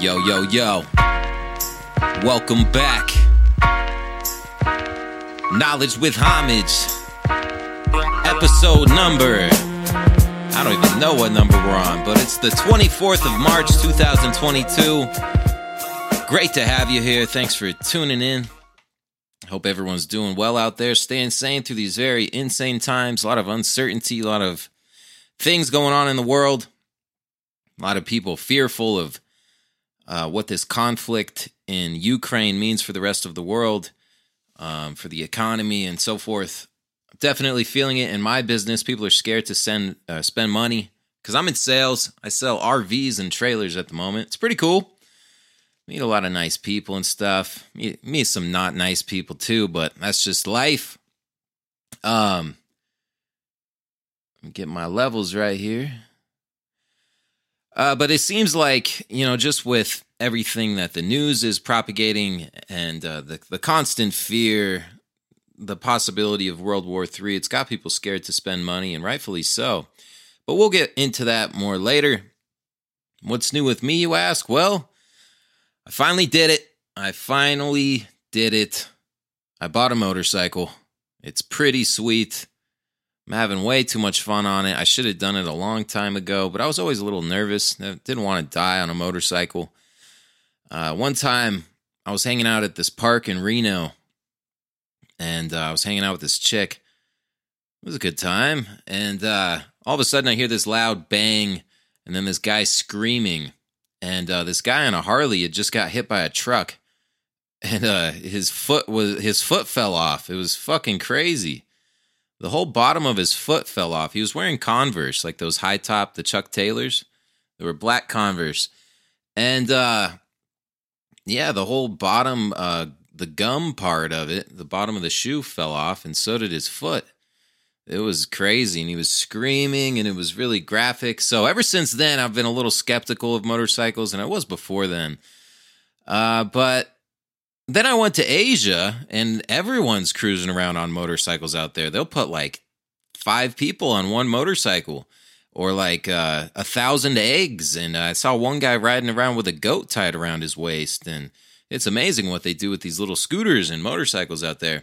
Yo, yo, yo. Welcome back. Knowledge with Homage. Episode number... I don't even know what number we're on, but it's the 24th of March, 2022. Great to have you here. Thanks for tuning in. Hope everyone's doing well out there. Staying sane through these very insane times. A lot of uncertainty, a lot of things going on in the world. A lot of people fearful of what this conflict in Ukraine means for the rest of the world, for the economy and so forth. Definitely feeling it in my business. People are scared to spend money because I'm in sales. I sell RVs and trailers at the moment. It's pretty cool. Meet a lot of nice people and stuff. Meet some not nice people too, but that's just life. Let me get my levels right here. But it seems like, you know, just with everything that the news is propagating and the constant fear, the possibility of World War III, it's got people scared to spend money, and rightfully so. But we'll get into that more later. What's new with me, you ask? Well, I finally did it. I bought a motorcycle. It's pretty sweet. I'm having way too much fun on it. I should have done it a long time ago, but I was always a little nervous. I didn't want to die on a motorcycle. One time, I was hanging out at this park in Reno, and I was hanging out with this chick. It was a good time, and all of a sudden, I hear this loud bang, and then this guy screaming, and this guy on a Harley had just got hit by a truck, and his foot fell off. It was fucking crazy. The whole bottom of his foot fell off. He was wearing Converse, like those high top, the Chuck Taylors. They were black Converse. And, yeah, the whole bottom, the gum part of it, the bottom of the shoe fell off, and so did his foot. It was crazy, and he was screaming, and it was really graphic. So ever since then, I've been a little skeptical of motorcycles, and I was before then. But... then I went to Asia, and everyone's cruising around on motorcycles out there. They'll put like 5 people on one motorcycle, or like 1,000 eggs. And I saw one guy riding around with a goat tied around his waist. And it's amazing what they do with these little scooters and motorcycles out there.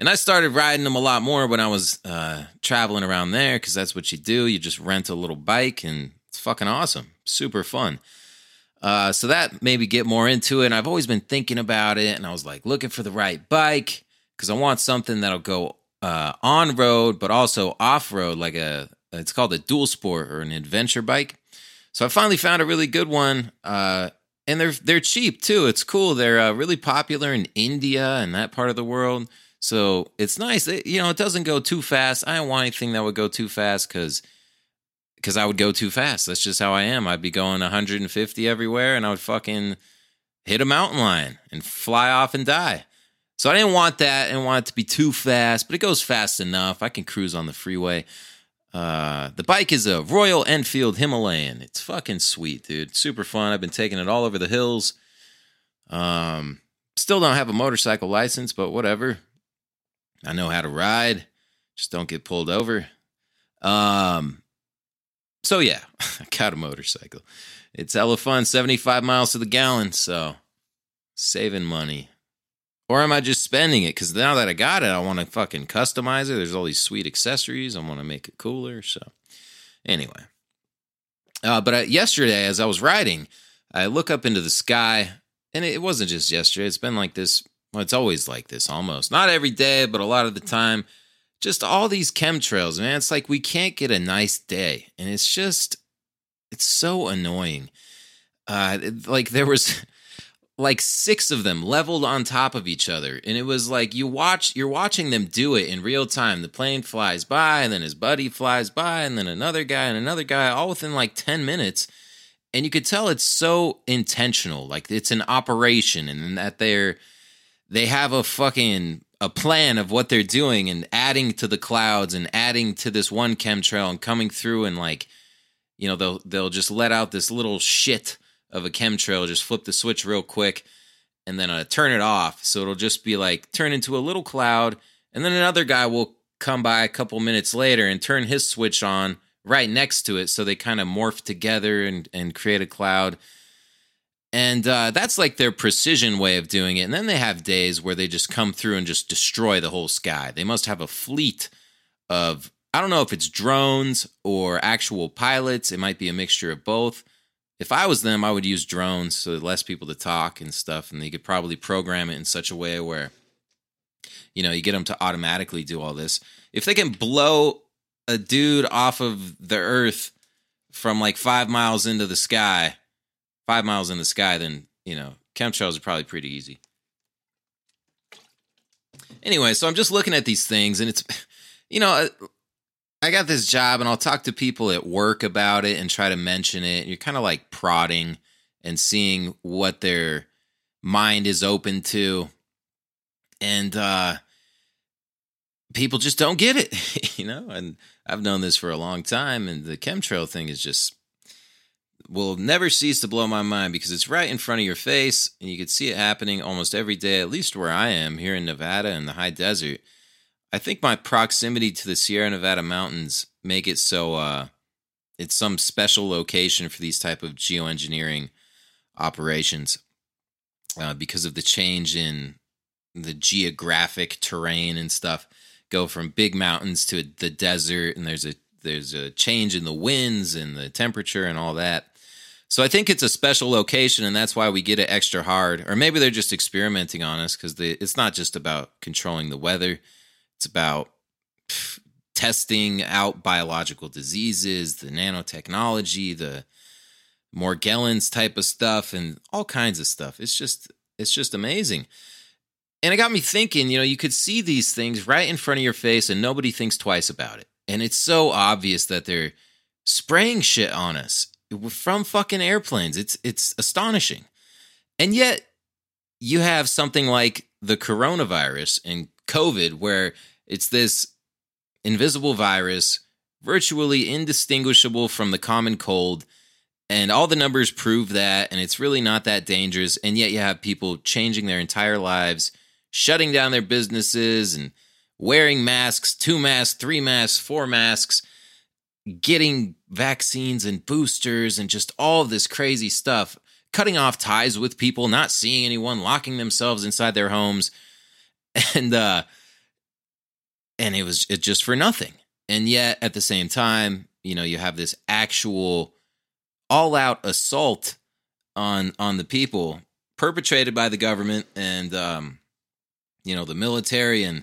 And I started riding them a lot more when I was traveling around there, because that's what you do. You just rent a little bike, and it's fucking awesome. Super fun. So that made me get more into it. And I've always been thinking about it, and I was like looking for the right bike because I want something that'll go on road, but also off road. Like it's called a dual sport or an adventure bike. So I finally found a really good one, and they're cheap too. It's cool. They're really popular in India and that part of the world. So it's nice. It doesn't go too fast. I don't want anything that would go too fast because I would go too fast. That's just how I am. I'd be going 150 everywhere, and I would fucking hit a mountain lion and fly off and die. So I didn't want that. I didn't want it to be too fast, but it goes fast enough. I can cruise on the freeway. The bike is a Royal Enfield Himalayan. It's fucking sweet, dude. Super fun. I've been taking it all over the hills. Still don't have a motorcycle license, but whatever. I know how to ride. Just don't get pulled over. So yeah, I got a motorcycle. It's hella fun, 75 miles to the gallon, so saving money. Or am I just spending it? Because now that I got it, I want to fucking customize it. There's all these sweet accessories. I want to make it cooler, so anyway. But yesterday, as I was riding, I look up into the sky, and it wasn't just yesterday. It's been like this. Well, it's always like this almost. Not every day, but a lot of the time. Just all these chemtrails, man. It's like we can't get a nice day. And it's just, it's so annoying. There was like 6 of them leveled on top of each other. And it was like you're watching them do it in real time. The plane flies by, and then his buddy flies by, and then another guy and another guy, all within like 10 minutes. And you could tell it's so intentional. Like it's an operation, and that they have a fucking... a plan of what they're doing, and adding to the clouds and adding to this one chemtrail and coming through, and like, you know, they'll just let out this little shit of a chemtrail, just flip the switch real quick, and then turn it off. So it'll just be like turn into a little cloud, and then another guy will come by a couple minutes later and turn his switch on right next to it. So they kind of morph together and create a cloud. And that's like their precision way of doing it. And then they have days where they just come through and just destroy the whole sky. They must have a fleet of, I don't know if it's drones or actual pilots. It might be a mixture of both. If I was them, I would use drones so less people to talk and stuff. And they could probably program it in such a way where, you know, you get them to automatically do all this. If they can blow a dude off of the earth from like 5 miles into the sky... 5 miles in the sky, then, you know, chemtrails are probably pretty easy. Anyway, so I'm just looking at these things, and it's, you know, I got this job, and I'll talk to people at work about it and try to mention it. You're kind of like prodding and seeing what their mind is open to. And people just don't get it, you know? And I've known this for a long time, and the chemtrail thing is just... will never cease to blow my mind because it's right in front of your face and you can see it happening almost every day, at least where I am here in Nevada in the high desert. I think my proximity to the Sierra Nevada mountains make it so it's some special location for these type of geoengineering operations because of the change in the geographic terrain and stuff. Go from big mountains to the desert, and there's a change in the winds and the temperature and all that. So I think it's a special location, and that's why we get it extra hard. Or maybe they're just experimenting on us because it's not just about controlling the weather. It's about testing out biological diseases, the nanotechnology, the Morgellons type of stuff, and all kinds of stuff. It's just amazing. And it got me thinking, you know, you could see these things right in front of your face, and nobody thinks twice about it. And it's so obvious that they're spraying shit on us from fucking airplanes. It's astonishing. And yet you have something like the coronavirus and COVID, where it's this invisible virus, virtually indistinguishable from the common cold. And all the numbers prove that. And it's really not that dangerous. And yet you have people changing their entire lives, shutting down their businesses, and wearing masks, 2 masks, 3 masks, 4 masks, getting vaccines and boosters and just all this crazy stuff, cutting off ties with people, not seeing anyone, locking themselves inside their homes. And it's just for nothing. And yet at the same time, you know, you have this actual all-out assault on the people perpetrated by the government and, you know, the military, and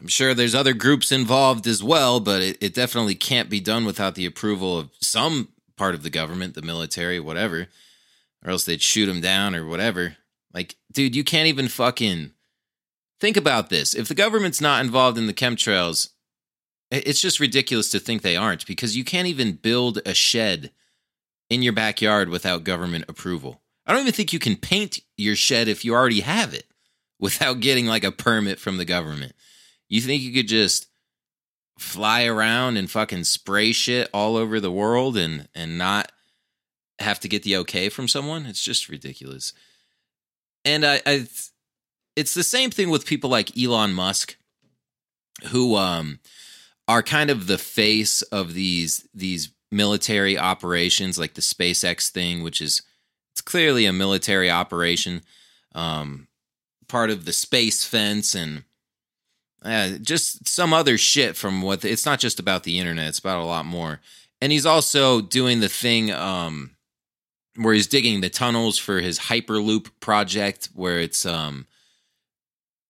I'm sure there's other groups involved as well, but it definitely can't be done without the approval of some part of the government, the military, whatever, or else they'd shoot them down or whatever. Like, dude, you can't even fucking think about this. If the government's not involved in the chemtrails, it's just ridiculous to think they aren't, because you can't even build a shed in your backyard without government approval. I don't even think you can paint your shed if you already have it without getting like a permit from the government. You think you could just fly around and fucking spray shit all over the world and not have to get the okay from someone? It's just ridiculous. And it's the same thing with people like Elon Musk, who are kind of the face of these military operations, like the SpaceX thing, which is it's clearly a military operation, part of the space fence and... just some other shit from it's not just about the internet, it's about a lot more. And he's also doing the thing where he's digging the tunnels for his Hyperloop project, where it's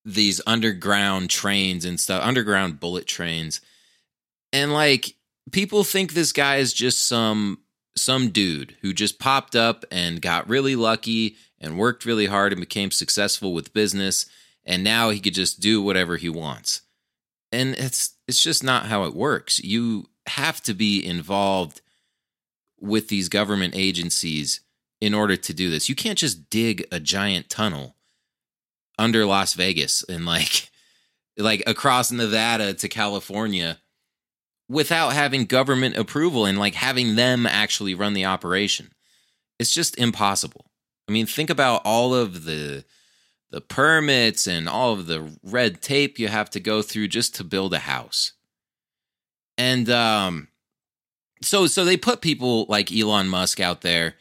these underground trains and stuff, underground bullet trains. And like, people think this guy is just some dude who just popped up and got really lucky and worked really hard and became successful with business. And now he could just do whatever he wants. And it's just not how it works. You have to be involved with these government agencies in order to do this. You can't just dig a giant tunnel under Las Vegas and like across Nevada to California without having government approval and like having them actually run the operation. It's just impossible. I mean, think about all of the permits and all of the red tape you have to go through just to build a house. And so they put people like Elon Musk out there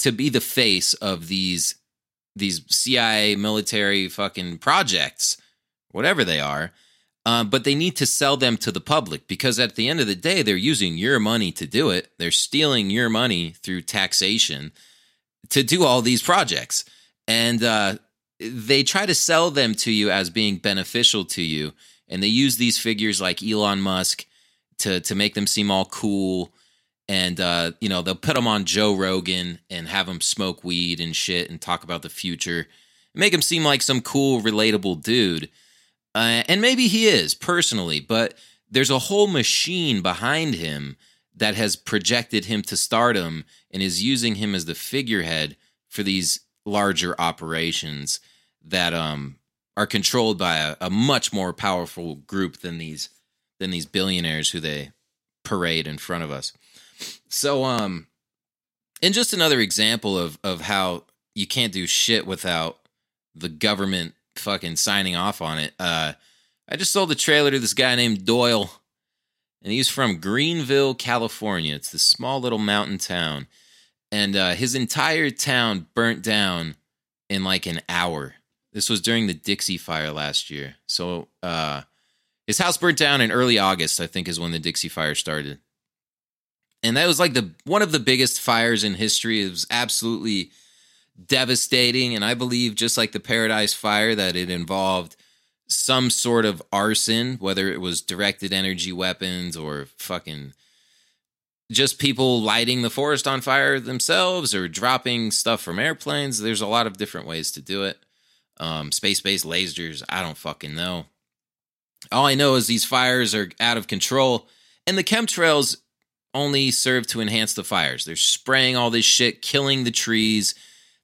to be the face of these CIA military fucking projects, whatever they are. But they need to sell them to the public, because at the end of the day, they're using your money to do it. They're stealing your money through taxation to do all these projects. And they try to sell them to you as being beneficial to you. And they use these figures like Elon Musk to make them seem all cool. And, you know, they'll put them on Joe Rogan and have them smoke weed and shit and talk about the future. Make him seem like some cool, relatable dude. And maybe he is personally, but there's a whole machine behind him that has projected him to stardom and is using him as the figurehead for these larger operations that are controlled by a much more powerful group than these billionaires who they parade in front of us. So, and just another example of how you can't do shit without the government fucking signing off on it. I just sold the trailer to this guy named Doyle, and he's from Greenville, California. It's this small little mountain town, and his entire town burnt down in like an hour. This was during the Dixie Fire last year. So his house burnt down in early August, I think, is when the Dixie Fire started, and that was like one of the biggest fires in history. It was absolutely devastating, and I believe, just like the Paradise Fire, that it involved some sort of arson, whether it was directed energy weapons or fucking just people lighting the forest on fire themselves or dropping stuff from airplanes. There's a lot of different ways to do it. Space-based lasers, I don't fucking know. All I know is these fires are out of control, and the chemtrails only serve to enhance the fires. They're spraying all this shit, killing the trees.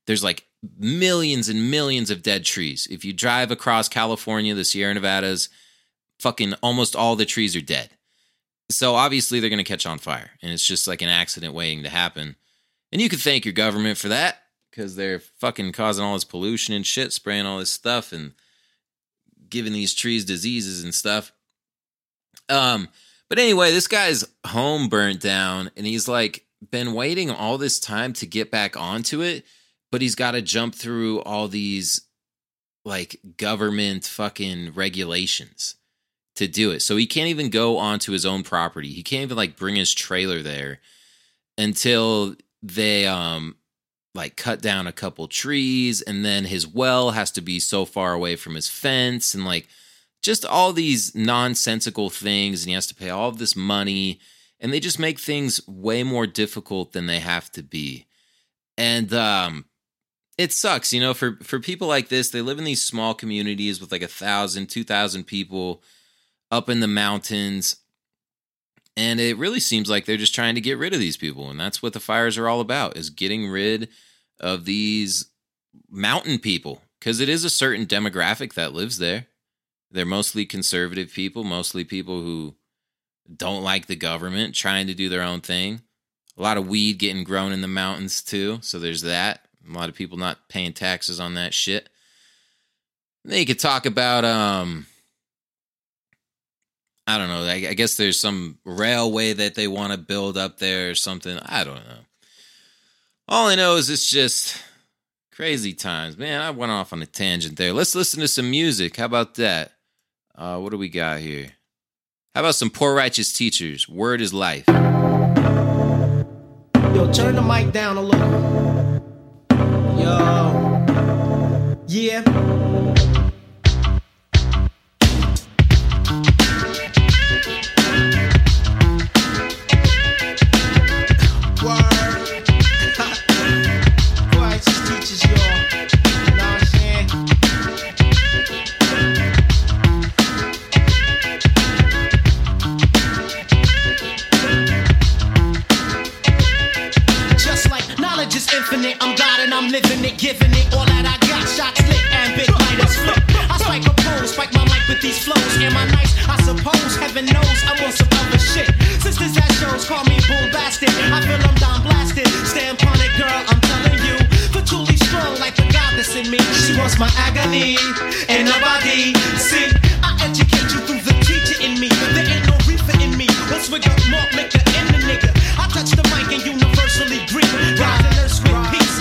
There's like millions and millions of dead trees. If you drive across California, the Sierra Nevadas, fucking almost all the trees are dead. So obviously they're going to catch on fire, and it's just like an accident waiting to happen. And you could thank your government for that, because they're fucking causing all this pollution and shit, spraying all this stuff and giving these trees diseases and stuff. But anyway, this guy's home burnt down, and he's like been waiting all this time to get back onto it. But he's got to jump through all these like government fucking regulations to do it. So he can't even go onto his own property. He can't even like bring his trailer there until they like cut down a couple trees. And then his well has to be so far away from his fence, and like just all these nonsensical things. And he has to pay all of this money, and they just make things way more difficult than they have to be. And, it sucks, you know, for people like this. They live in these small communities with like 1,000, 2,000 people up in the mountains. And it really seems like they're just trying to get rid of these people. And that's what the fires are all about, is getting rid of these mountain people. Because it is a certain demographic that lives there. They're mostly conservative people, mostly people who don't like the government, trying to do their own thing. A lot of weed getting grown in the mountains too, so there's that. A lot of people not paying taxes on that shit. And then you could talk about, I don't know, I guess there's some railway that they want to build up there or something. I don't know. All I know is it's just crazy times. Man, I went off on a tangent there. Let's listen to some music. How about that? What do we got here? How about some Poor Righteous Teachers? Word is Life. Yo, turn the mic down a little. Yo. Yeah. Word. Righteous teachers, y'all. You know what I'm saying? Infinite, I'm God and I'm living it, giving it all that I got. Shots lit and big lighters flip. I strike a pose, spike my mic with these flows. Am I nice? I suppose, heaven knows I want some other shit. Sisters that shows call me bull bastard. I feel I'm down blasted. Stand upon it, girl, I'm telling you. But truly strong like the goddess in me. She wants my agony and nobody. See, I educate you through the teacher in me. There ain't no reefer in me. Once we got more liquor in the nigga, I touch the mic and universally greet. Rise and earth with peace.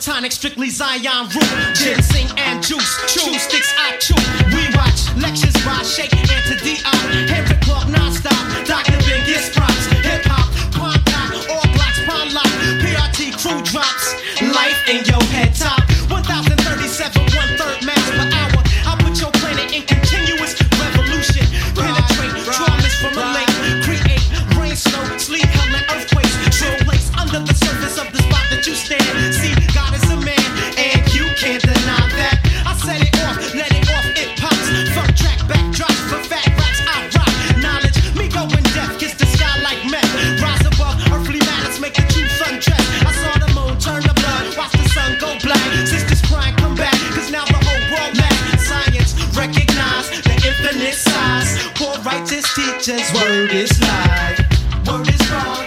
platonic, strictly Zion root. Ginseng and juice, choose sticks I chew. We watch lectures by Shake and to D.I. Henry Clark nonstop, Dr. Ben gets props. Hip hop, pop down, all blocks, pop lock, PRT crew drops. Life in your head top. 1,037, 1/3 miles per hour. I put your planet in continuous revolution. Penetrate traumas from a lake. Create rain, snow, sleep, hell, and earthquakes. Drill lakes under the surface of the spot that you stand. See, God is a man, and you can't deny that. I set it off, let it off, it pops. Funk track, backdrops, for fat raps, I rock. Knowledge, me going deaf, kiss the sky like meth. Rise above earthly matters, make the truth undress. I saw the moon turn to blood, watch the sun go black. Sisters crying, come back, cause now the whole world laughs. Science, recognize the infinite size. Poor righteous teachers, word is life. Word is wrong.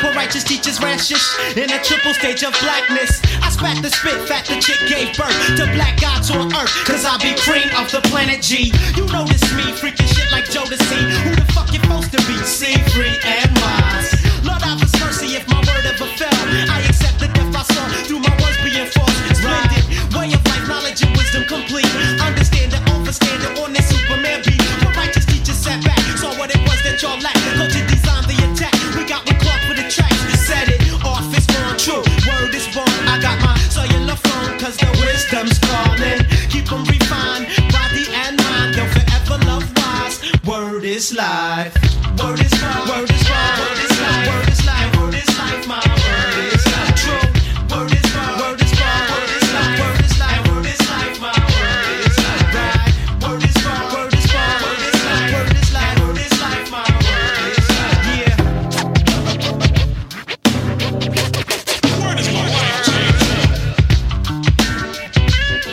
Poor righteous teachers ran shish in a triple stage of blackness. I spat the spit, fat the chick gave birth to black gods on earth, cause I be cream of the planet G. You notice me, freaking shit like Jodeci. Who the fuck you supposed to be? See, free and wise. Lord, I was mercy if my word ever fell. I accept the death I saw through my words being false. Splendid, way of life, knowledge and wisdom complete. Understand the overstand the on that Superman beat. Poor righteous teachers sat back, saw what it was that y'all lacked. Culture designed the attack. We got one clock for the tracks. We set it off, it's gone true. Word is born. I got my cellular phone, cause the wisdom's calling. Keep them refined, body and mind. They'll forever love wise. Word is life. Word is born. Word is born. Word is life. Word is life. Word is life. My word is life. True. Word is born. Word is born. Word is life. Word is life. Word is life. My word is life. Right. Word is born. Word is born. Word is life. Word is life. Word is life. My word is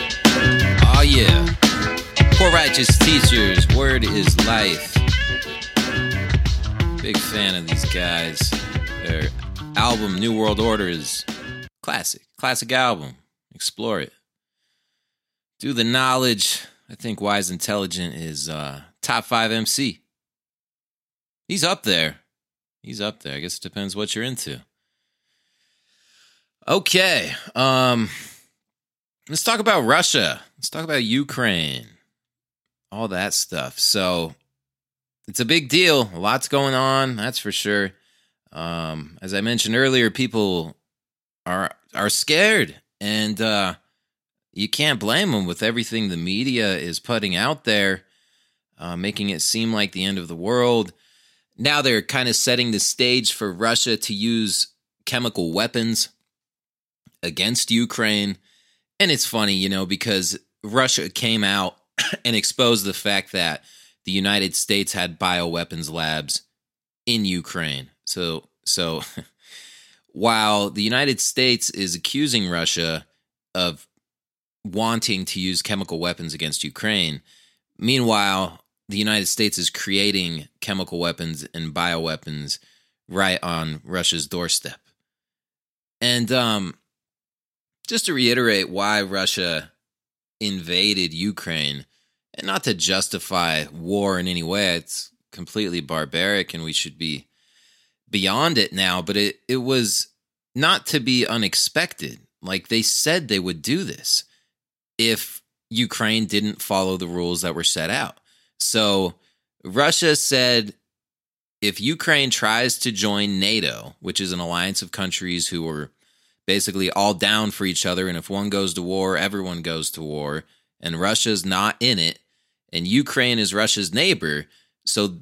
life. Yeah. Oh yeah, Poor Righteous Teachers, Word is Life. Big fan of these guys. Their album New World Order is classic album. Explore it. Through the knowledge, I think Wise Intelligent is top 5 MC. He's up there. I guess it depends what you're into. Okay, let's talk about Russia. Let's talk about Ukraine, all that stuff. So it's a big deal. A lot's going on, that's for sure. As I mentioned earlier, people are scared, and you can't blame them with everything the media is putting out there, making it seem like the end of the world. Now they're kind of setting the stage for Russia to use chemical weapons against Ukraine. And it's funny, because Russia came out and exposed the fact that the United States had bioweapons labs in Ukraine. So while the United States is accusing Russia of wanting to use chemical weapons against Ukraine, meanwhile, the United States is creating chemical weapons and bioweapons right on Russia's doorstep. And, just to reiterate why Russia invaded Ukraine, and not to justify war in any way, it's completely barbaric and we should be beyond it now, but it was not to be unexpected. Like, they said they would do this if Ukraine didn't follow the rules that were set out. So Russia said if Ukraine tries to join NATO, which is an alliance of countries who are basically all down for each other, and if one goes to war, everyone goes to war, and Russia's not in it, and Ukraine is Russia's neighbor, so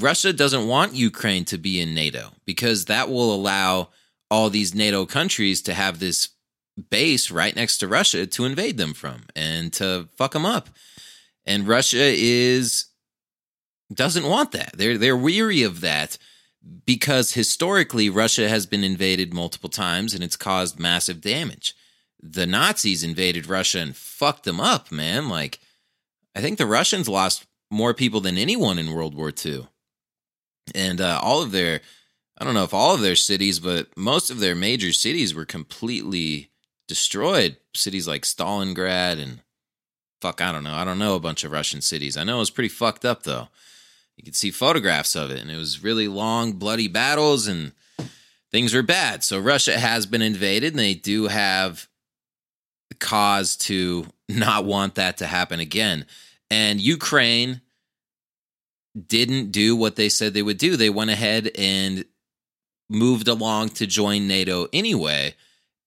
Russia doesn't want Ukraine to be in NATO, because that will allow all these NATO countries to have this base right next to Russia to invade them from, and to fuck them up. And Russia doesn't want that. They're weary of that, because historically, Russia has been invaded multiple times and it's caused massive damage. The Nazis invaded Russia and fucked them up, man. Like, I think the Russians lost more people than anyone in World War II. And all of their, I don't know if all of their cities, but most of their major cities were completely destroyed. Cities like Stalingrad and I don't know a bunch of Russian cities. I know it was pretty fucked up, though. You could see photographs of it, and it was really long, bloody battles, and things were bad. So Russia has been invaded, and they do have cause to not want that to happen again. And Ukraine didn't do what they said they would do. They went ahead and moved along to join NATO anyway,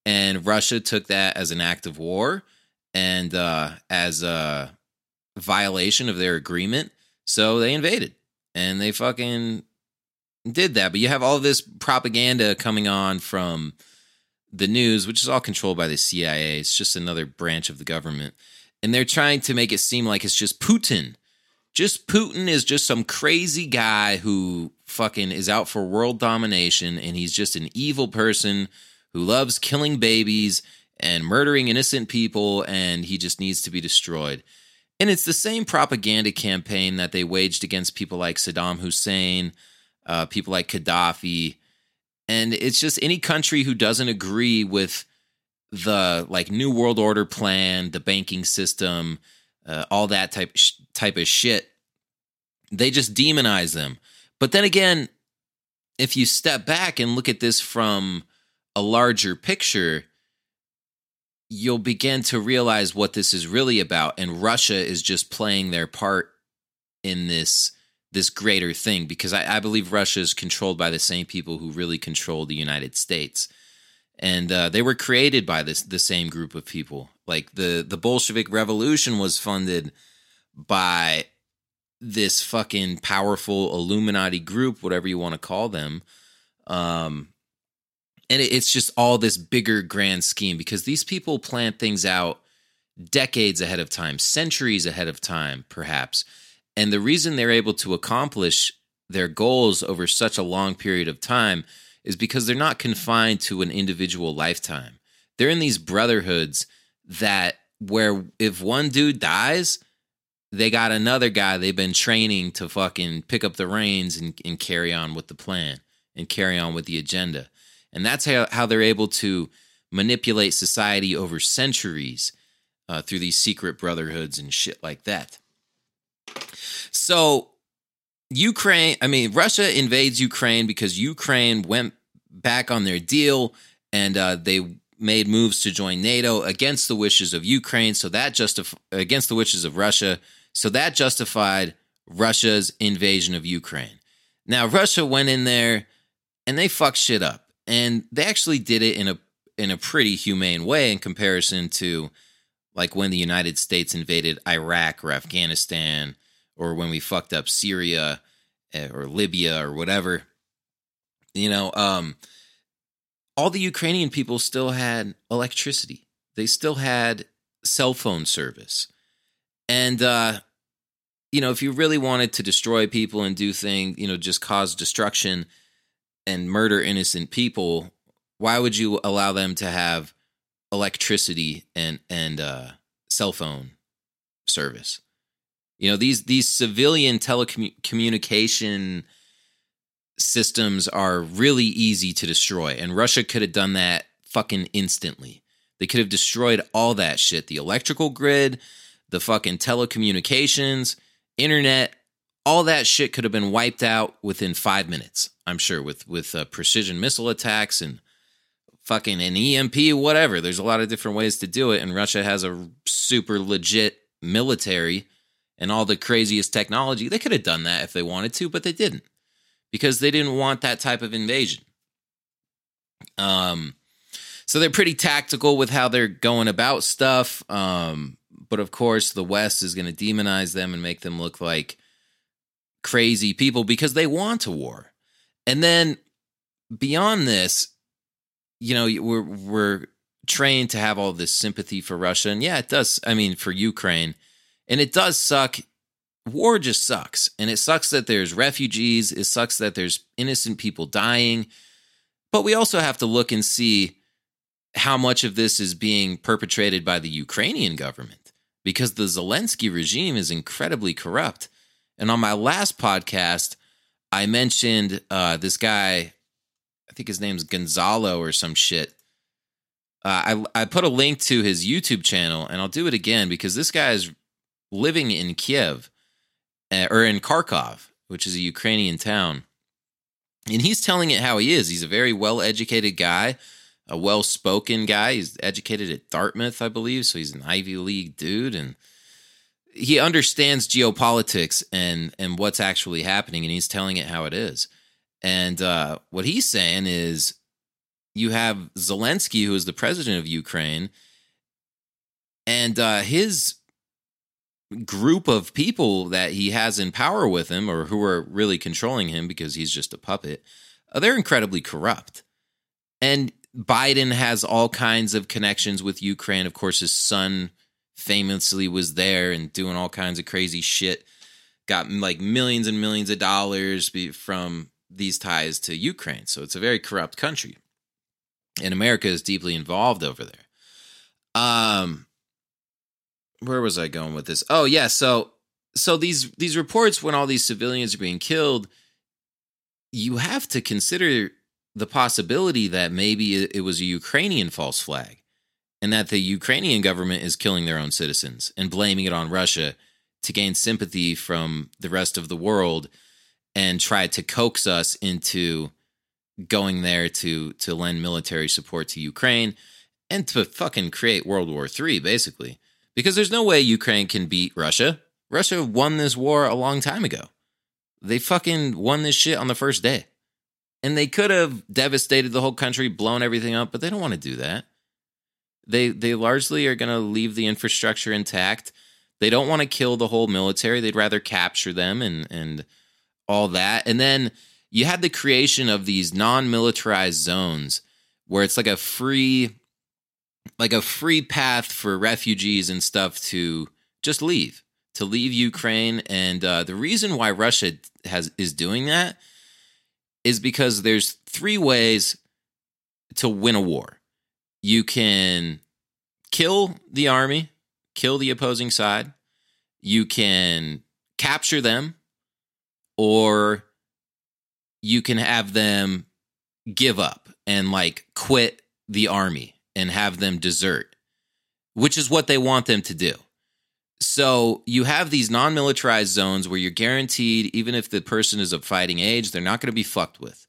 and Russia took that as an act of war and as a violation of their agreement. So they invaded, and they fucking did that. But you have all this propaganda coming on from the news, which is all controlled by the CIA. It's just another branch of the government. And they're trying to make it seem like it's just Putin. Just Putin is just some crazy guy who fucking is out for world domination, and he's just an evil person who loves killing babies and murdering innocent people, and he just needs to be destroyed. And it's the same propaganda campaign that they waged against people like Saddam Hussein, people like Gaddafi. And it's just any country who doesn't agree with the like New World Order plan, the banking system, all that type of shit. They just demonize them. But then again, if you step back and look at this from a larger picture, you'll begin to realize what this is really about. And Russia is just playing their part in this greater thing, because I believe Russia is controlled by the same people who really control the United States. And they were created by the same group of people. Like the Bolshevik Revolution was funded by this fucking powerful Illuminati group, whatever you want to call them. And it's just all this bigger grand scheme, because these people plan things out decades ahead of time, centuries ahead of time, perhaps. And the reason they're able to accomplish their goals over such a long period of time is because they're not confined to an individual lifetime. They're in these brotherhoods where if one dude dies, they got another guy they've been training to fucking pick up the reins and carry on with the plan and carry on with the agenda. And that's how they're able to manipulate society over centuries through these secret brotherhoods and shit like that. So Russia invades Ukraine because Ukraine went back on their deal, and they made moves to join NATO against the wishes of Ukraine. So that against the wishes of Russia. So that justified Russia's invasion of Ukraine. Now Russia went in there and they fucked shit up. And they actually did it in a pretty humane way in comparison to like when the United States invaded Iraq or Afghanistan, or when we fucked up Syria or Libya or whatever. You know, all the Ukrainian people still had electricity. They still had cell phone service. And, you know, if you really wanted to destroy people and do things, you know, just cause destruction and murder innocent people, why would you allow them to have electricity and cell phone service? You know, these civilian telecommunication systems are really easy to destroy, and Russia could have done that fucking instantly. They could have destroyed all that shit, the electrical grid, the fucking telecommunications, internet. All that shit could have been wiped out within 5 minutes, I'm sure, with precision missile attacks and fucking an EMP, whatever. There's a lot of different ways to do it, and Russia has a super legit military and all the craziest technology. They could have done that if they wanted to, but they didn't, because they didn't want that type of invasion. So they're pretty tactical with how they're going about stuff, but of course the West is going to demonize them and make them look like crazy people, because they want a war. And then beyond this, you know, we're trained to have all this sympathy for Russia, and yeah, it does. I mean, for Ukraine, and it does suck. War just sucks, and it sucks that there's refugees. It sucks that there's innocent people dying. But we also have to look and see how much of this is being perpetrated by the Ukrainian government, because the Zelensky regime is incredibly corrupt. And on my last podcast, I mentioned this guy, I think his name's Gonzalo or some shit. I put a link to his YouTube channel, and I'll do it again because this guy is living in Kiev or in Kharkov, which is a Ukrainian town. And he's telling it how he is. He's a very well-educated guy, a well-spoken guy. He's educated at Dartmouth, I believe, so he's an Ivy League dude. And he understands geopolitics and what's actually happening, and he's telling it how it is. And what he's saying is you have Zelensky, who is the president of Ukraine, and his group of people that he has in power with him or who are really controlling him because he's just a puppet, they're incredibly corrupt. And Biden has all kinds of connections with Ukraine. Of course, his son famously was there and doing all kinds of crazy shit, got like millions and millions of dollars from these ties to Ukraine. So it's a very corrupt country. And America is deeply involved over there. Where was I going with this? Oh, yeah. So these reports, when all these civilians are being killed, you have to consider the possibility that maybe it was a Ukrainian false flag and that the Ukrainian government is killing their own citizens and blaming it on Russia to gain sympathy from the rest of the world and try to coax us into going there to lend military support to Ukraine and to fucking create World War III, basically. Because there's no way Ukraine can beat Russia. Russia won this war a long time ago. They fucking won this shit on the first day. And they could have devastated the whole country, blown everything up, but they don't want to do that. They largely are going to leave the infrastructure intact. They don't want to kill the whole military. They'd rather capture them and all that. And then you had the creation of these non-militarized zones where it's like a free path for refugees and stuff to just leave, Ukraine. And the reason why Russia is doing that is because there's three ways to win a war. You can kill the army, kill the opposing side. You can capture them, or you can have them give up and like quit the army and have them desert, which is what they want them to do. So you have these non-militarized zones where you're guaranteed, even if the person is of fighting age, they're not going to be fucked with.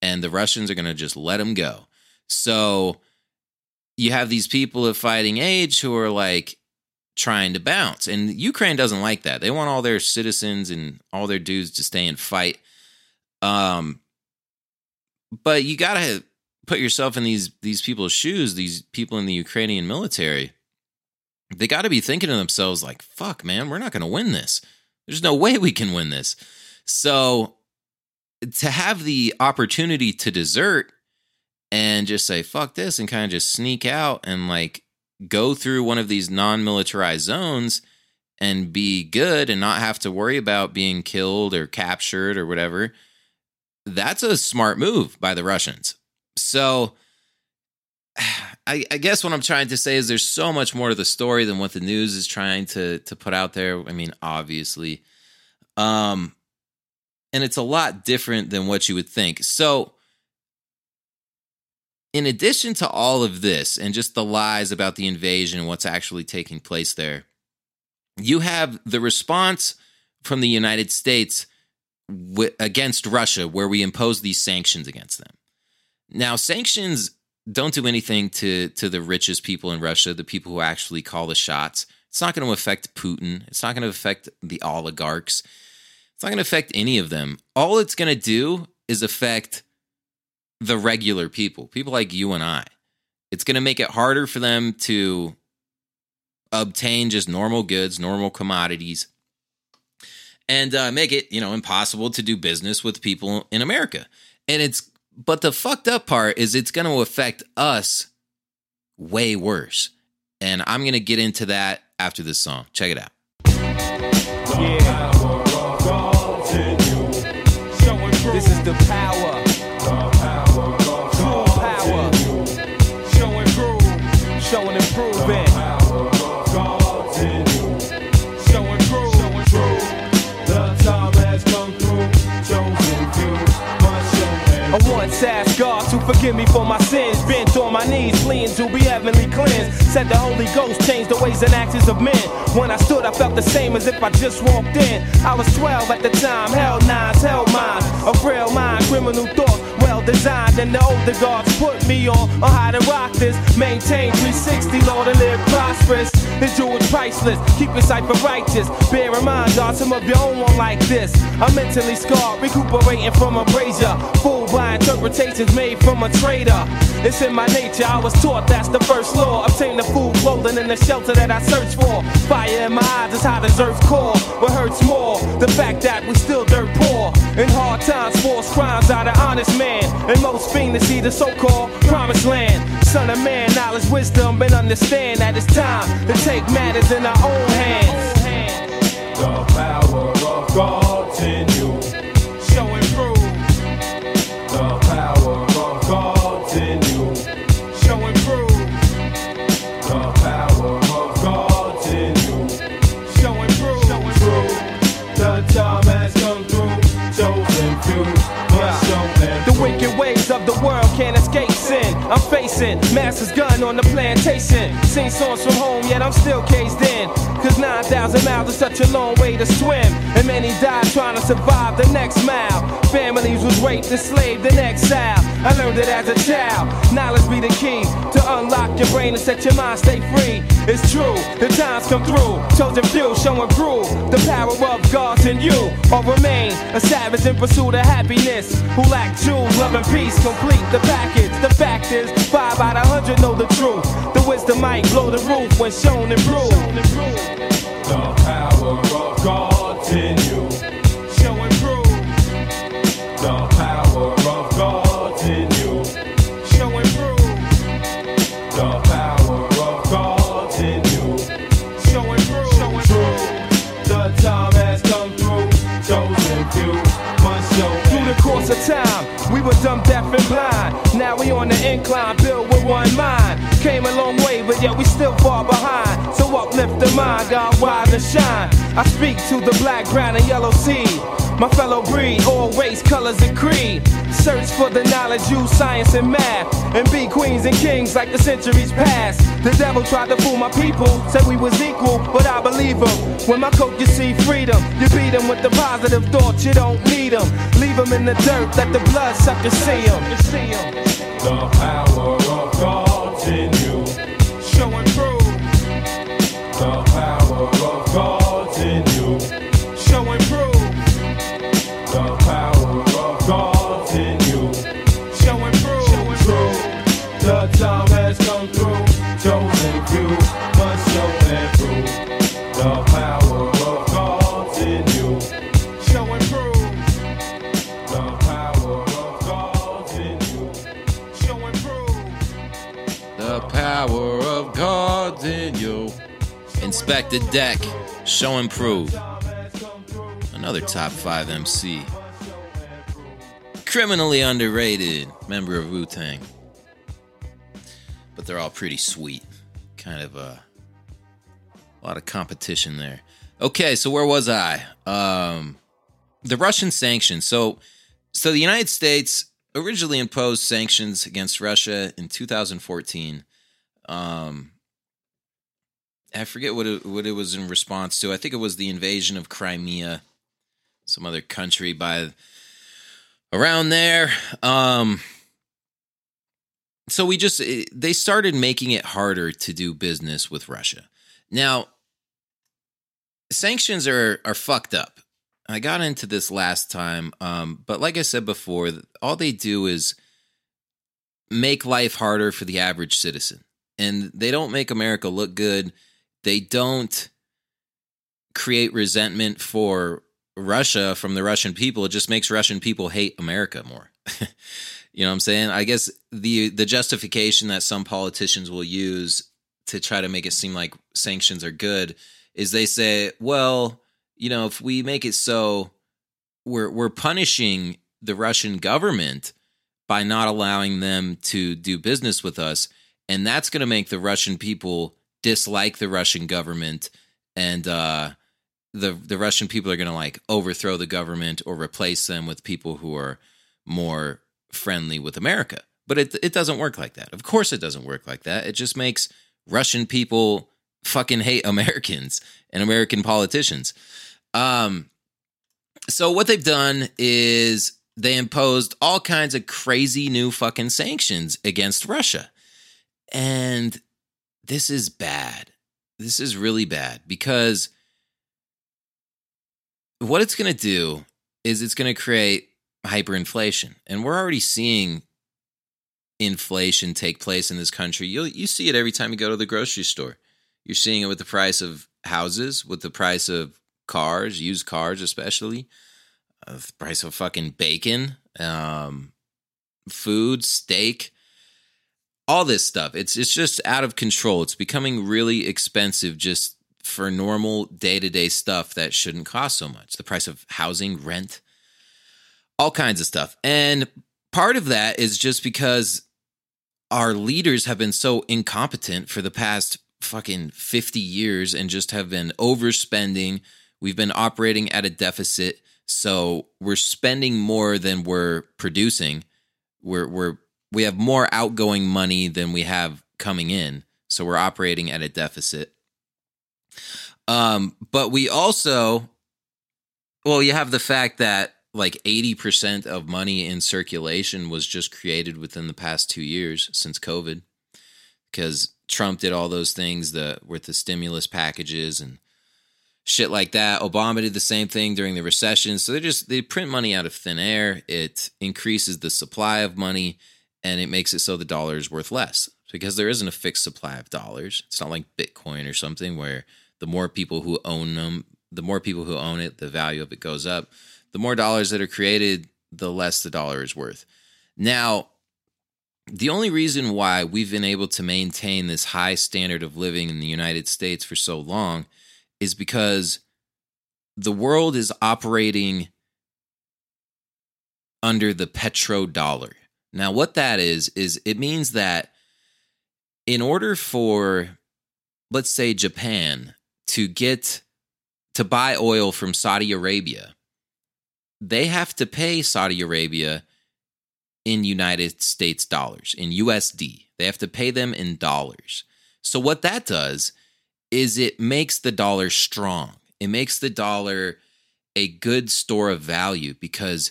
And the Russians are going to just let them go. So you have these people of fighting age who are like trying to bounce. And Ukraine doesn't like that. They want all their citizens and all their dudes to stay and fight. But you got to put yourself in these people's shoes, these people in the Ukrainian military. They got to be thinking to themselves like, fuck, man, we're not going to win this. There's no way we can win this. So to have the opportunity to desert and just say, fuck this, and kind of just sneak out and like go through one of these non-militarized zones and be good and not have to worry about being killed or captured or whatever, that's a smart move by the Russians. So I guess what I'm trying to say is there's so much more to the story than what the news is trying to put out there. I mean, obviously. And it's a lot different than what you would think. So in addition to all of this and just the lies about the invasion and what's actually taking place there, you have the response from the United States against Russia where we impose these sanctions against them. Now, sanctions don't do anything to the richest people in Russia, the people who actually call the shots. It's not going to affect Putin. It's not going to affect the oligarchs. It's not going to affect any of them. All it's going to do is affect the regular people, people like you and I. It's going to make it harder for them to obtain just normal goods, normal commodities, and make it, impossible to do business with people in America. But the fucked up part is it's going to affect us way worse. And I'm going to get into that after this song. Check it out. Yeah. This is the power. Cool power. Showing proof. Showing improvement. Showing proof. The forgive me for my sins. Bent on my knees, fleeing to be heavenly cleansed. Said the Holy Ghost changed the ways and actions of men. When I stood, I felt the same as if I just walked in. I was 12 at the time, held nines, held mines. A frail mind, criminal thoughts, well designed. And the older gods put me on how to rock this. Maintain 360, Lord, and live prosperous. The jewel is priceless, keep your cipher righteous. Bear in mind, y'all, some of your own won't like this. I'm mentally scarred, recuperating from abrasion. Fooled by interpretations made from a traitor. It's in my nature, I was taught that's the first law. Obtain the food, clothing, and the shelter that I search for. Fire in my eyes is how this earth core. What hurts more, the fact that we still dirt poor. In hard times, forced crimes out of honest man. And most fiend to see the so-called promised land. Son of man, knowledge, wisdom, and understand that it's time to take matters in our own hands. The power of God in you. Show and prove. The power of God in you. Show and prove. The power of God in you. Show and prove. Show and prove. The time has come through. Chosen few. Must show and prove. The wicked ways of the world can't escape sin. I'm facing master's gun on the plantation. Sing songs from home, yet I'm still caged in. Cause 9,000 miles is such a long way to swim. And many died trying to survive the next mile. Families was raped, enslaved, and exiled. I learned it as a child. Knowledge be the key to unlock your brain and set your mind stay free. It's true, the times come through. Chosen few, show and prove. The power of God's in you. Or remain a savage in pursuit of happiness. Who lack jewels, love and peace, complete the package. The fact is, 5 out of 100 know the truth. The wisdom might blow the roof when shown and proved. The power of God's in you. Show and prove. The power of God's in you. Show and prove. The power of God's in you. Show and prove. Show and prove. The time has come through. Chosen few must show. Through the course of time, we were dumb, deaf, and blind. Now we on the incline, built with one mind. Came a long way, but yet we still far behind. So uplift the mind, God wise and shine. I speak to the black, brown, and yellow seed. My fellow breed, all race, colors, and creed. Search for the knowledge, use science and math. And be queens and kings like the centuries past. The devil tried to fool my people, said we was equal, but I believe him. When my coat you see freedom, you beat him with the positive thoughts, you don't need him. Leave him in the dirt, let the blood sucker see him. The power of God. In you, show and prove. The power of God's in you. Show and prove. The power of God's in you. Show and prove. Show and prove. The time has come through. Chosen few must show and prove. The power of God's in you. Show and prove. The power of God's in you. Show and prove. The power of God's in you. Inspect the deck, show and prove. Another top 5 MC. Criminally underrated member of Wu-Tang. But they're all pretty sweet. Kind of a lot of competition there. Okay, so where was I? The Russian sanctions. So the United States originally imposed sanctions against Russia in 2014. I forget what it was in response to. I think it was the invasion of Crimea, some other country by around there. So they started making it harder to do business with Russia. Now, sanctions are fucked up. I got into this last time, but like I said before, all they do is make life harder for the average citizen. And they don't make America look good. They don't create resentment for Russia from the Russian people. It just makes Russian people hate America more. You know what I'm saying? I guess the justification that some politicians will use to try to make it seem like sanctions are good is they say, well, you know, if we make it so, we're punishing the Russian government by not allowing them to do business with us, and that's going to make the Russian people dislike the Russian government, and the Russian people are going to like overthrow the government or replace them with people who are more friendly with America. But it doesn't work like that. Of course it doesn't work like that. It just makes Russian people fucking hate Americans and American politicians. So what they've done is they imposed all kinds of crazy new fucking sanctions against Russia. And this is bad. This is really bad, because what it's going to do is it's going to create hyperinflation. And we're already seeing inflation take place in this country. You see it every time you go to the grocery store. You're seeing it with the price of houses, with the price of cars, used cars especially, the price of fucking bacon, food, steak, all this stuff. It's just out of control. It's becoming really expensive just for normal day-to-day stuff that shouldn't cost so much. The price of housing, rent, all kinds of stuff. And part of that is just because our leaders have been so incompetent for the past fucking 50 years and just have been overspending. We've been operating at a deficit, so we're spending more than we're producing. We have more outgoing money than we have coming in, so we're operating at a deficit. But we also, well, you have the fact that like 80% of money in circulation was just created within the past 2 years since COVID, because Trump did all those things with the stimulus packages and shit like that. Obama did the same thing during the recession. So they print money out of thin air. It increases the supply of money, and it makes it so the dollar is worth less, because there isn't a fixed supply of dollars. It's not like Bitcoin or something where the more people who own it, the value of it goes up. The more dollars that are created, the less the dollar is worth. Now, the only reason why we've been able to maintain this high standard of living in the United States for so long is because the world is operating under the petrodollar. Now, what that is it means that in order for, let's say, Japan to buy oil from Saudi Arabia, they have to pay Saudi Arabia in United States dollars, in USD. They have to pay them in dollars. So what that does is it makes the dollar strong. It makes the dollar a good store of value, because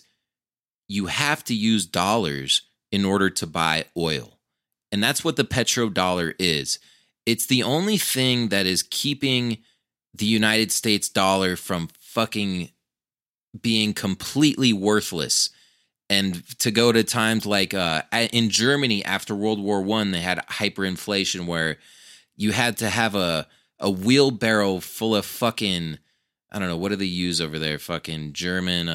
you have to use dollars in order to buy oil. And that's what the petrodollar is. It's the only thing that is keeping the United States dollar from fucking being completely worthless, and to go to times like in Germany after World War I, they had hyperinflation where you had to have a wheelbarrow full of fucking, I don't know, what do they use over there? Fucking German,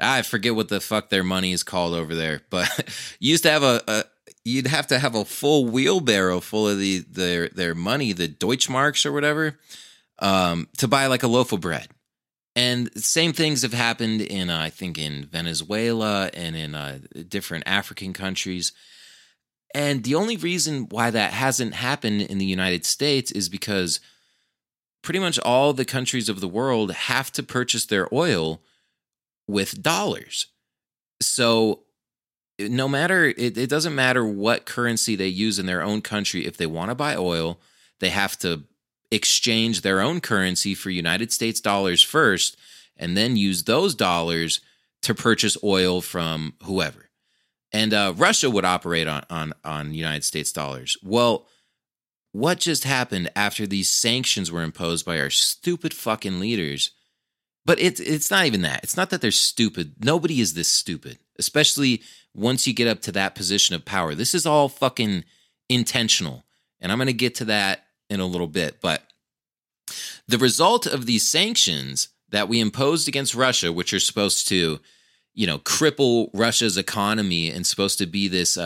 I forget what the fuck their money is called over there, but you used to have you'd have to have a full wheelbarrow full of their money, the Deutschmarks or whatever, to buy like a loaf of bread. And same things have happened in, I think, in Venezuela and in different African countries. And the only reason why that hasn't happened in the United States is because pretty much all the countries of the world have to purchase their oil with dollars. So no matter, it doesn't matter what currency they use in their own country. If they want to buy oil, they have to exchange their own currency for United States dollars first, and then use those dollars to purchase oil from whoever. And Russia would operate on United States dollars. Well, what just happened after these sanctions were imposed by our stupid fucking leaders? But it's not even that. It's not that they're stupid. Nobody is this stupid, especially once you get up to that position of power. This is all fucking intentional, and I'm going to get to that in a little bit. But the result of these sanctions that we imposed against Russia, which are supposed to, you know, cripple Russia's economy and supposed to be this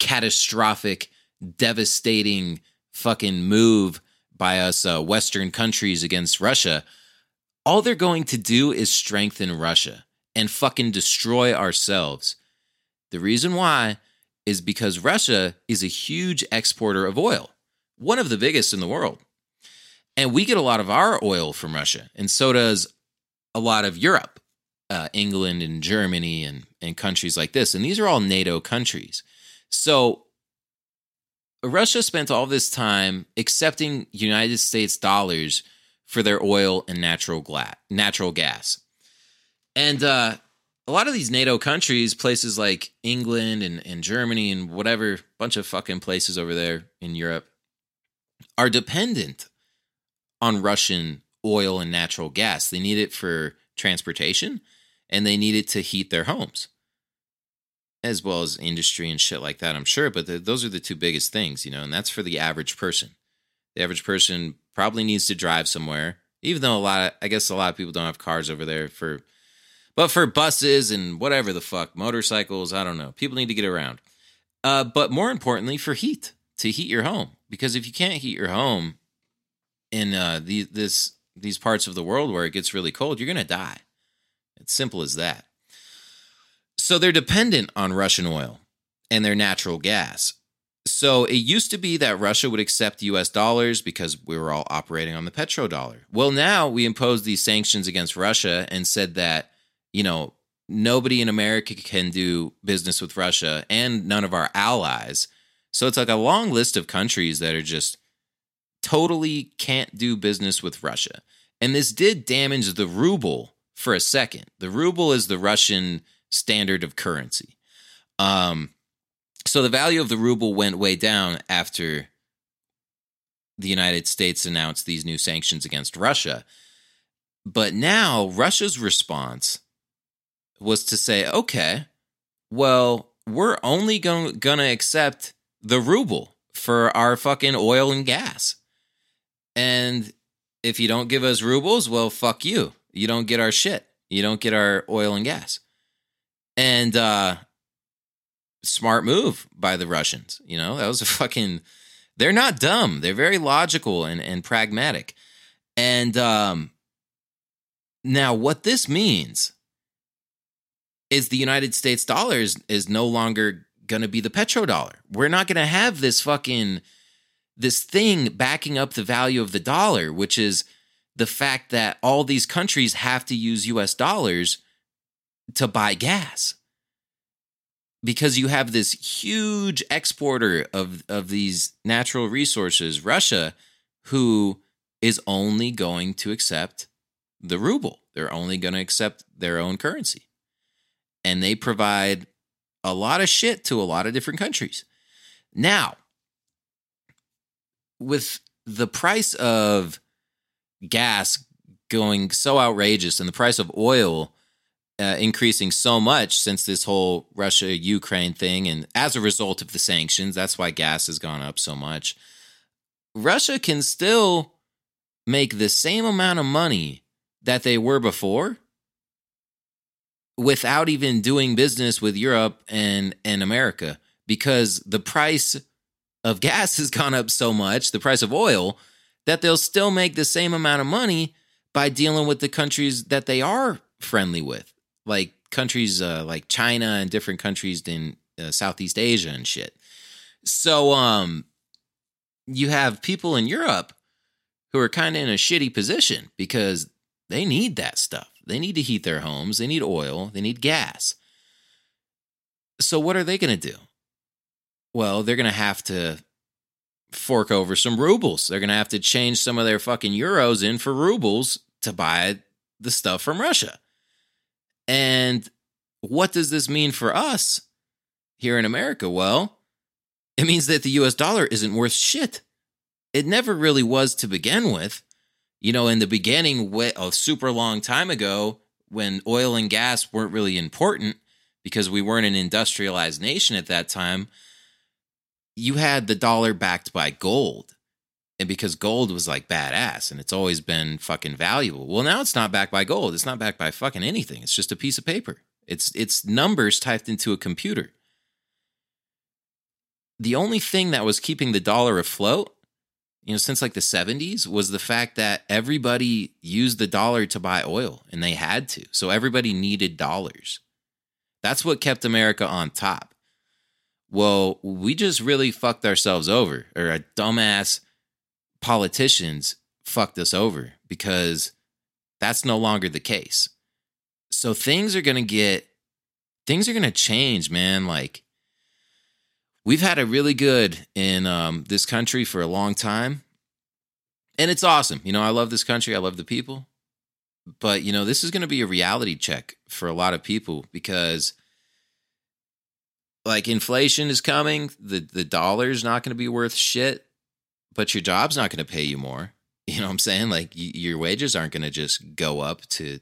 catastrophic, devastating fucking move by us Western countries against Russia, all they're going to do is strengthen Russia and fucking destroy ourselves. The reason why is because Russia is a huge exporter of oil. One of the biggest in the world. And we get a lot of our oil from Russia, and so does a lot of Europe. England and Germany and countries like this. And these are all NATO countries. So Russia spent all this time accepting United States dollars for their oil and natural gas. And a lot of these NATO countries, places like England and Germany and whatever bunch of fucking places over there in Europe, are dependent on Russian oil and natural gas. They need it for transportation, and they need it to heat their homes, as well as industry and shit like that, I'm sure. But those are the two biggest things, you know, and that's for the average person. The average person probably needs to drive somewhere, even though I guess a lot of people don't have cars over there but for buses and whatever the fuck, motorcycles, I don't know. People need to get around. But more importantly, for heat, to heat your home. Because if you can't heat your home in these parts of the world where it gets really cold, you're going to die. It's simple as that. So they're dependent on Russian oil and their natural gas. So it used to be that Russia would accept U.S. dollars because we were all operating on the petrodollar. Well, now we imposed these sanctions against Russia and said that, you know, nobody in America can do business with Russia and none of our allies. So it's like a long list of countries that are just totally can't do business with Russia. And this did damage the ruble for a second. The ruble is the Russian standard of currency. So the value of the ruble went way down after the United States announced these new sanctions against Russia. But now Russia's response was to say, okay, well, we're only going to accept the ruble for our fucking oil and gas. And if you don't give us rubles, well, fuck you. You don't get our shit. You don't get our oil and gas. And smart move by the Russians. You know, that was a fucking... They're not dumb. They're very logical and pragmatic. And now what this means is the United States dollar is no longer going to be the petrodollar. We're not going to have this fucking... this thing backing up the value of the dollar, which is the fact that all these countries have to use U.S. dollars to buy gas, because you have this huge exporter of these natural resources, Russia, who is only going to accept the ruble. They're only going to accept their own currency. And they provide a lot of shit to a lot of different countries. Now, with the price of gas going so outrageous and the price of oil increasing so much since this whole Russia-Ukraine thing, and as a result of the sanctions, that's why gas has gone up so much, Russia can still make the same amount of money that they were before without even doing business with Europe and America, because the price of gas has gone up so much, the price of oil, that they'll still make the same amount of money by dealing with the countries that they are friendly with, like countries like China and different countries in Southeast Asia and shit. So you have people in Europe who are kind of in a shitty position because they need that stuff. They need to heat their homes. They need oil. They need gas. So what are they going to do? Well, they're going to have to fork over some rubles. They're going to have to change some of their fucking euros in for rubles to buy the stuff from Russia. And what does this mean for us here in America? Well, it means that the U.S. dollar isn't worth shit. It never really was to begin with. You know, in the beginning, a super long time ago, when oil and gas weren't really important because we weren't an industrialized nation at that time, you had the dollar backed by gold, and because gold was like badass and it's always been fucking valuable. Well, now it's not backed by gold. It's not backed by fucking anything. It's just a piece of paper. It's numbers typed into a computer. The only thing that was keeping the dollar afloat, you know, since like the 70s, was the fact that everybody used the dollar to buy oil, and they had to. So everybody needed dollars. That's what kept America on top. Well, we just really fucked ourselves over, or a dumbass politicians fucked us over, because that's no longer the case. So things are going to change, man. Like, we've had a really good in this country for a long time, and it's awesome. You know, I love this country. I love the people. But, you know, this is going to be a reality check for a lot of people because, like, inflation is coming. The dollar's not going to be worth shit, but your job's not going to pay you more. You know what I'm saying? Like, your wages aren't going to just go up to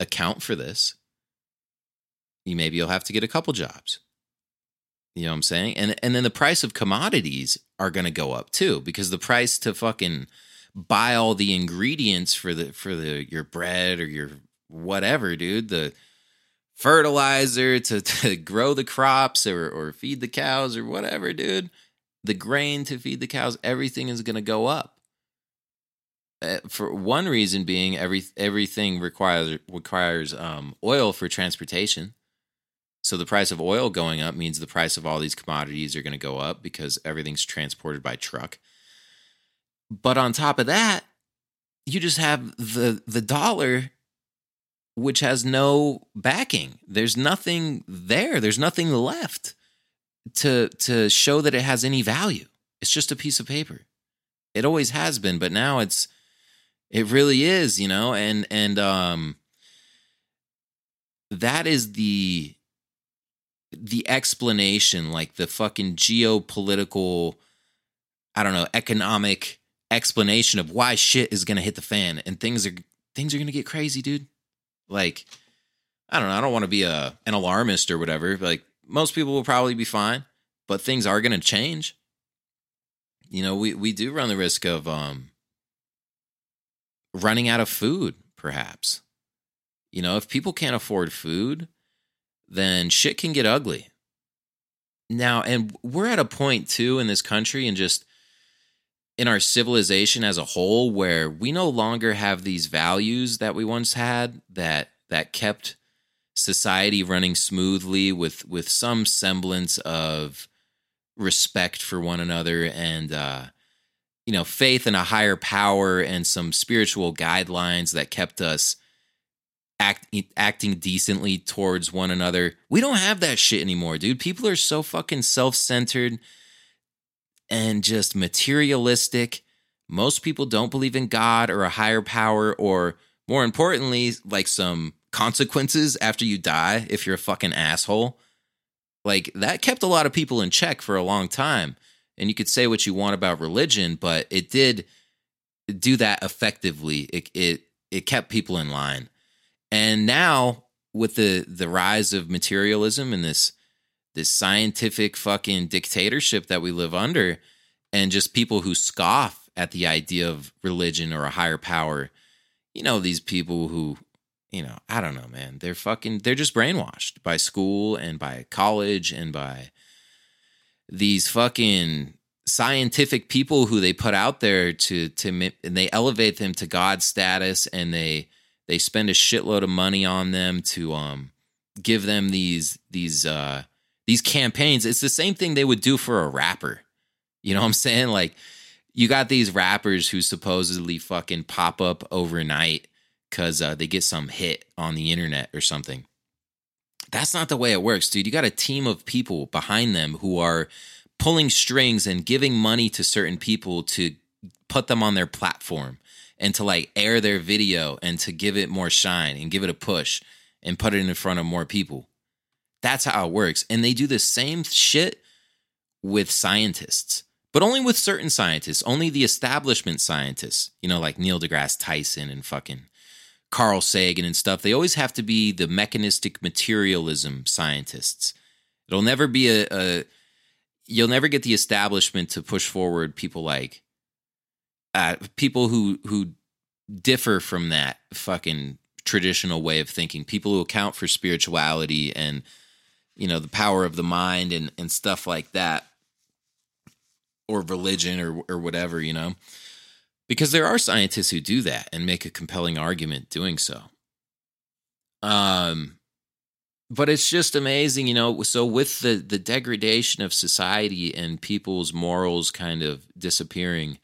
account for this. Maybe you'll have to get a couple jobs. You know what I'm saying? And then the price of commodities are going to go up too, because the price to fucking buy all the ingredients for your bread or your whatever, dude, the fertilizer to grow the crops or feed the cows or whatever, dude, the grain to feed the cows, everything is going to go up. For one reason being, everything requires oil for transportation. So the price of oil going up means the price of all these commodities are going to go up because everything's transported by truck. But on top of that, you just have the dollar, which has no backing. There's nothing there. There's nothing left to show that it has any value. It's just a piece of paper. It always has been, but now it really is, you know, and that is the explanation, like the fucking geopolitical, I don't know, economic explanation of why shit is going to hit the fan and things are going to get crazy, dude. Like, I don't know. I don't want to be an alarmist or whatever. Like, most people will probably be fine, but things are going to change. You know, we do run the risk of running out of food, perhaps. You know, if people can't afford food, then shit can get ugly. Now, and we're at a point, too, in this country and just in our civilization as a whole where we no longer have these values that we once had that kept society running smoothly with some semblance of respect for one another and, you know, faith in a higher power and some spiritual guidelines that kept us acting decently towards one another. We don't have that shit anymore, dude. People are so fucking self-centered and just materialistic. Most people don't believe in God or a higher power or, more importantly, like some consequences after you die if you're a fucking asshole. Like, that kept a lot of people in check for a long time. And you could say what you want about religion, but it did do that effectively. It kept people in line. And now, with the rise of materialism and this scientific fucking dictatorship that we live under, and just people who scoff at the idea of religion or a higher power, you know, these people who, you know, I don't know, man. They're just brainwashed by school and by college and by these fucking scientific people who they put out there and they elevate them to God status, and they spend a shitload of money on them to give them these campaigns. It's the same thing they would do for a rapper. You know what I'm saying? Like, you got these rappers who supposedly fucking pop up overnight because they get some hit on the internet or something. That's not the way it works, dude. You got a team of people behind them who are pulling strings and giving money to certain people to put them on their platform and to, like, air their video and to give it more shine and give it a push and put it in front of more people. That's how it works. And they do the same shit with scientists, but only with certain scientists, only the establishment scientists, you know, like Neil deGrasse Tyson and fucking Carl Sagan and stuff. They always have to be the mechanistic materialism scientists. It'll never be you'll never get the establishment to push forward people like, people who differ from that fucking traditional way of thinking, people who account for spirituality and, you know, the power of the mind and stuff like that, or religion or whatever, you know. Because there are scientists who do that and make a compelling argument doing so. But it's just amazing, you know. So with the degradation of society and people's morals kind of disappearing,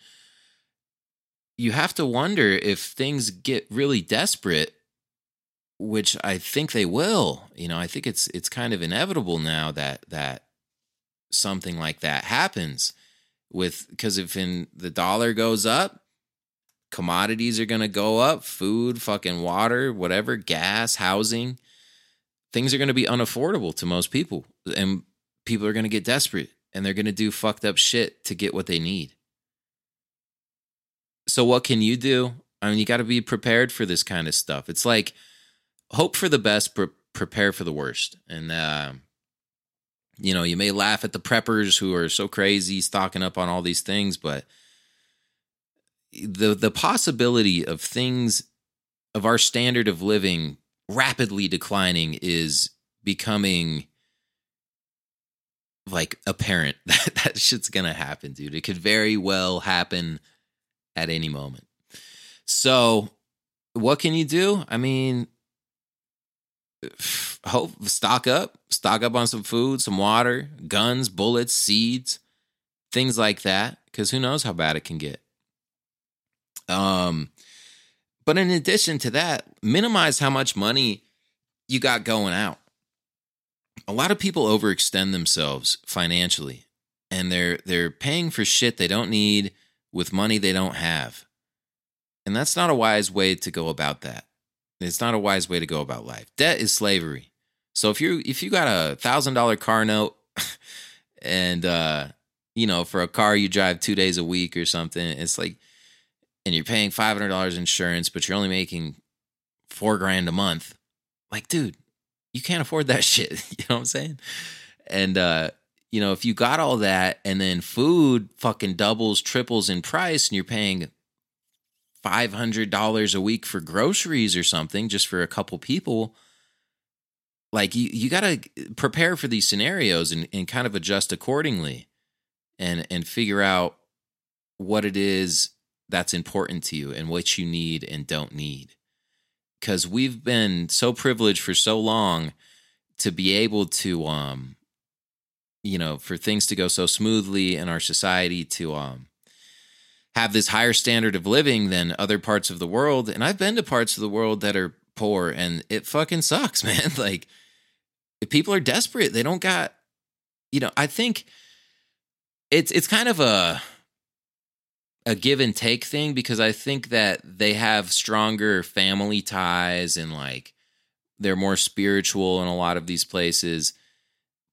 you have to wonder if things get really desperate, which I think they will. You know, I think it's kind of inevitable now that something like that happens, because if the dollar goes up, commodities are going to go up, food, fucking water, whatever, gas, housing, things are going to be unaffordable to most people, and people are going to get desperate, and they're going to do fucked up shit to get what they need. So what can you do? I mean, you got to be prepared for this kind of stuff. It's like, hope for the best, prepare for the worst. And, you know, you may laugh at the preppers who are so crazy stocking up on all these things, but the possibility of things, of our standard of living rapidly declining is becoming, like, apparent. That shit's going to happen, dude. It could very well happen at any moment. So what can you do? I mean, stock up on some food, some water, guns, bullets, seeds, things like that, because who knows how bad it can get. But in addition to that, minimize how much money you got going out. A lot of people overextend themselves financially, and they're paying for shit they don't need with money they don't have. And that's not a wise way to go about that. It's not a wise way to go about life. Debt is slavery. So if you got a $1,000 car note and, you know, for a car you drive 2 days a week or something, it's like, and you're paying $500 insurance, but you're only making $4,000 a month. Like, dude, you can't afford that shit. You know what I'm saying? And, you know, if you got all that and then food fucking doubles, triples in price and you're paying $500 a week for groceries or something, just for a couple people, like you got to prepare for these scenarios and kind of adjust accordingly and figure out what it is that's important to you and what you need and don't need. Because we've been so privileged for so long to be able to, you know, for things to go so smoothly in our society to, have this higher standard of living than other parts of the world. And I've been to parts of the world that are poor, and it fucking sucks, man. Like, if people are desperate, they don't got, you know, I think it's kind of a give and take thing, because I think that they have stronger family ties and, like, they're more spiritual in a lot of these places,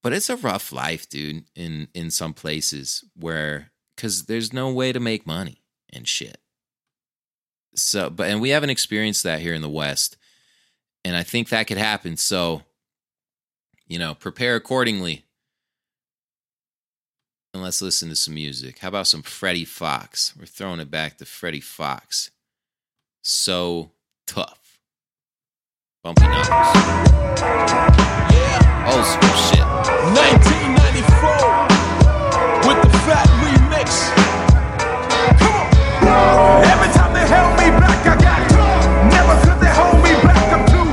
but it's a rough life, dude, in some places where, because there's no way to make money and shit. So, and we haven't experienced that here in the West, and I think that could happen. So, you know, prepare accordingly. And let's listen to some music. How about some Freddie Fox? We're throwing it back to Freddie Fox. So Tough. Bumpy Numbers. Yeah. Old school shit. 1994 with the fat remix. Come on. Every time they held me back, I got caught. Never could they hold me back, I'm too.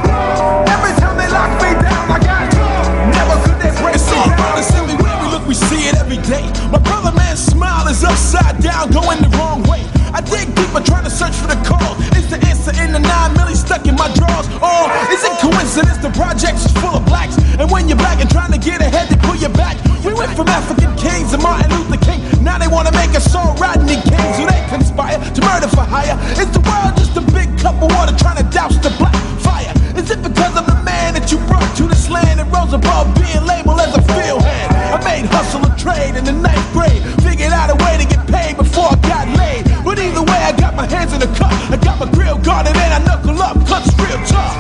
Every time they locked me down, I got caught. Never could they break me down. It's all about the way we look, we see it every day. My brother man's smile is upside down, going the wrong way. I dig deeper, trying to search for the cause. Is the answer in the 9 milli stuck in my drawers? Or is it coincidence the projects is full of blacks? And when you're black and trying to get ahead, they pull you back. We went from African kings and Martin Luther King. Now they want to make us all Rodney Kings. So they conspire to murder for hire. Is the world just a big cup of water trying to douse the black fire? Is it because of the man that you brought to this land and rose above being labeled as a field hand? I made hustle a trade in the 9th grade. Figured out a way to get paid before I got laid. But either way, I got my hands in the cup. I got my grill guarded and I knuckle up. Cuts real tough.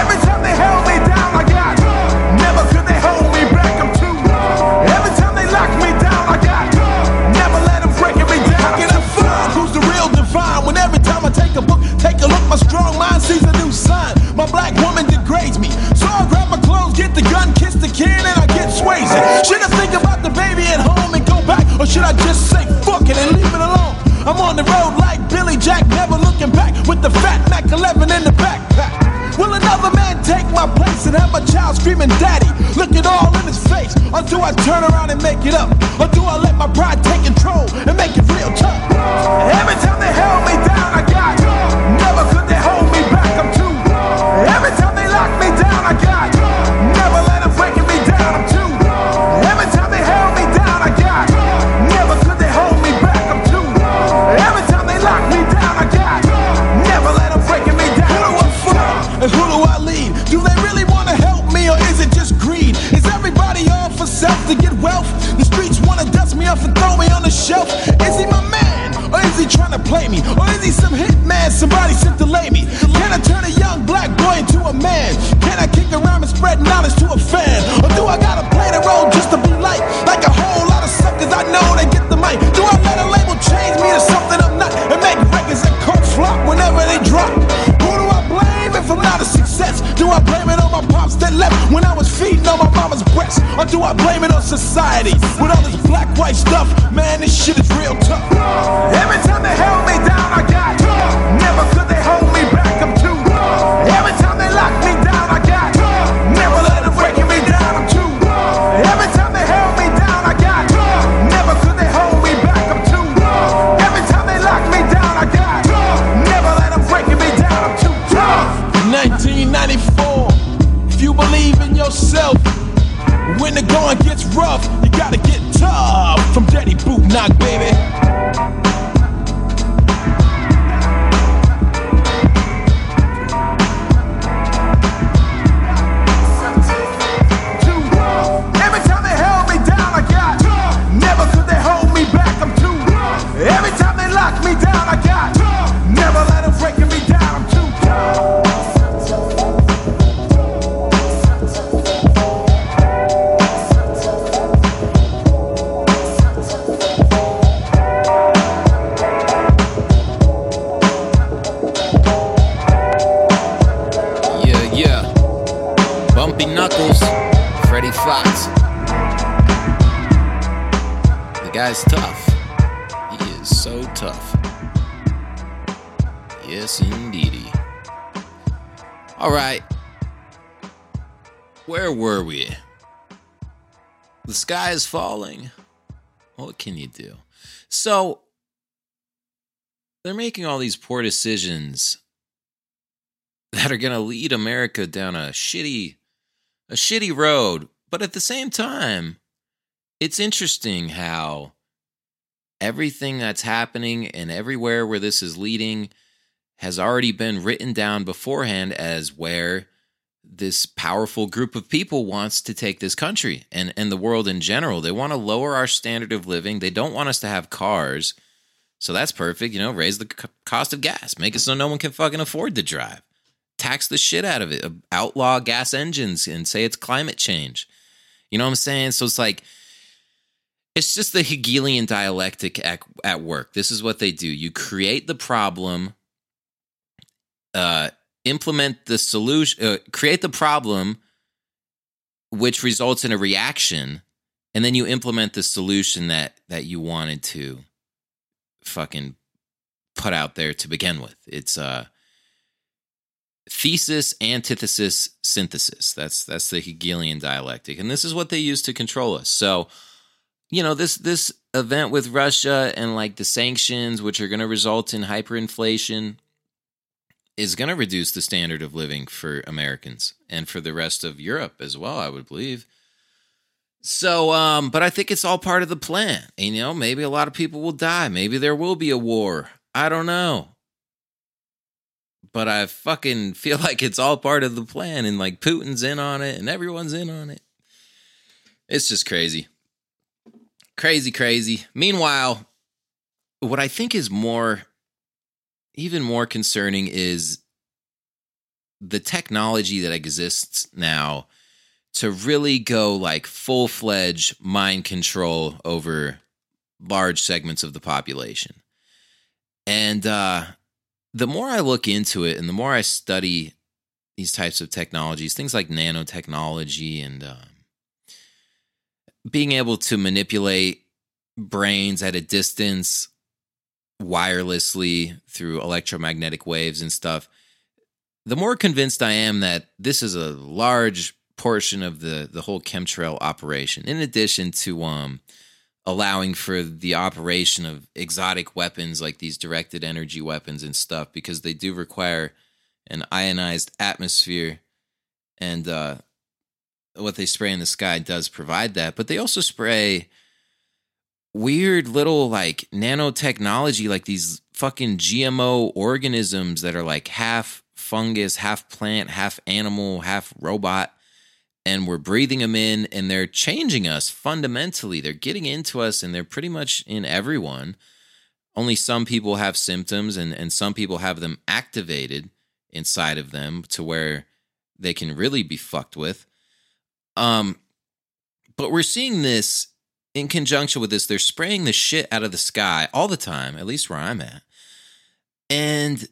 Every time they held me down, I got tough. Never could they hold me back, I'm too tough. Every time they locked me down, I got tough. Never let them break me down. How can I find who's the real divine? When every time I take a book, take a look, my strong mind sees a new sign. My black woman degrades me. So I grab my clothes, get the gun, kiss the kid, and I get swayzed. Should I think about the baby at home and go back? Or should I just say fuck it and leave it alone? I'm on the road like Billy Jack, never looking back, with the fat Mac 11 in the backpack. Will another man take my place and have my child screaming, Daddy? Look it all in his face. Or do I turn around and make it up? Or do I let my pride take control and make it real tough? Every time they held me down, I got. Never could they hold me back, I'm too. Every time they that left when I was feeding on my mama's breast? Or do I blame it on society? With all this black, white stuff, man, this shit is real tough. Every time they held me down, I got tough. Never could they hold me back, I'm too tough. Every time they locked me down, I got tough. Never let them break me down, I'm too tough. Every time they held me down, I got tough. Never could they hold me back, I'm too tough. Every time they locked me down, I got tough. Never let them break me down, I'm too tough. 1994, if you believe in yourself, when the going gets rough, you gotta get tough. From Daddy Bootleg, baby. Every time they held me down, I got tough. Never could they hold me back, I'm too tough. Every time they locked me down, I got tough. Never let them break me down, I'm too tough. Freddie Fox. The guy's tough. He is so tough. Yes, indeedy. All right. Where were we? The sky is falling. What can you do? So, they're making all these poor decisions that are going to lead America down a shitty road, but at the same time, it's interesting how everything that's happening and everywhere where this is leading has already been written down beforehand as where this powerful group of people wants to take this country and the world in general. They want to lower our standard of living. They don't want us to have cars, so that's perfect. You know, raise the cost of gas, make it so no one can fucking afford to drive. Tax the shit out of it, outlaw gas engines and say it's climate change. You know what I'm saying? So it's like, it's just the Hegelian dialectic at work. This is what they do. You create the problem, implement the solution, create the problem, which results in a reaction, and then you implement the solution that you wanted to fucking put out there to begin with. It's, thesis, antithesis, synthesis. That's the Hegelian dialectic. And this is what they use to control us. So, you know, this event with Russia and like the sanctions, which are going to result in hyperinflation, is going to reduce the standard of living for Americans and for the rest of Europe as well, I would believe. So, but I think it's all part of the plan. And, you know, maybe a lot of people will die. Maybe there will be a war. I don't know. But I fucking feel like it's all part of the plan, and like Putin's in on it and everyone's in on it. It's just crazy. Crazy, crazy. Meanwhile, what I think is even more concerning is the technology that exists now to really go like full-fledged mind control over large segments of the population. And, the more I look into it and the more I study these types of technologies, things like nanotechnology and being able to manipulate brains at a distance wirelessly through electromagnetic waves and stuff, the more convinced I am that this is a large portion of the whole chemtrail operation, in addition to allowing for the operation of exotic weapons like these directed energy weapons and stuff, because they do require an ionized atmosphere, and what they spray in the sky does provide that. But they also spray weird little like nanotechnology, like these fucking GMO organisms that are like half fungus, half plant, half animal, half robot. And we're breathing them in, and they're changing us fundamentally. They're getting into us, and they're pretty much in everyone. Only some people have symptoms, and some people have them activated inside of them to where they can really be fucked with. But we're seeing this in conjunction with this. They're spraying the shit out of the sky all the time, at least where I'm at. And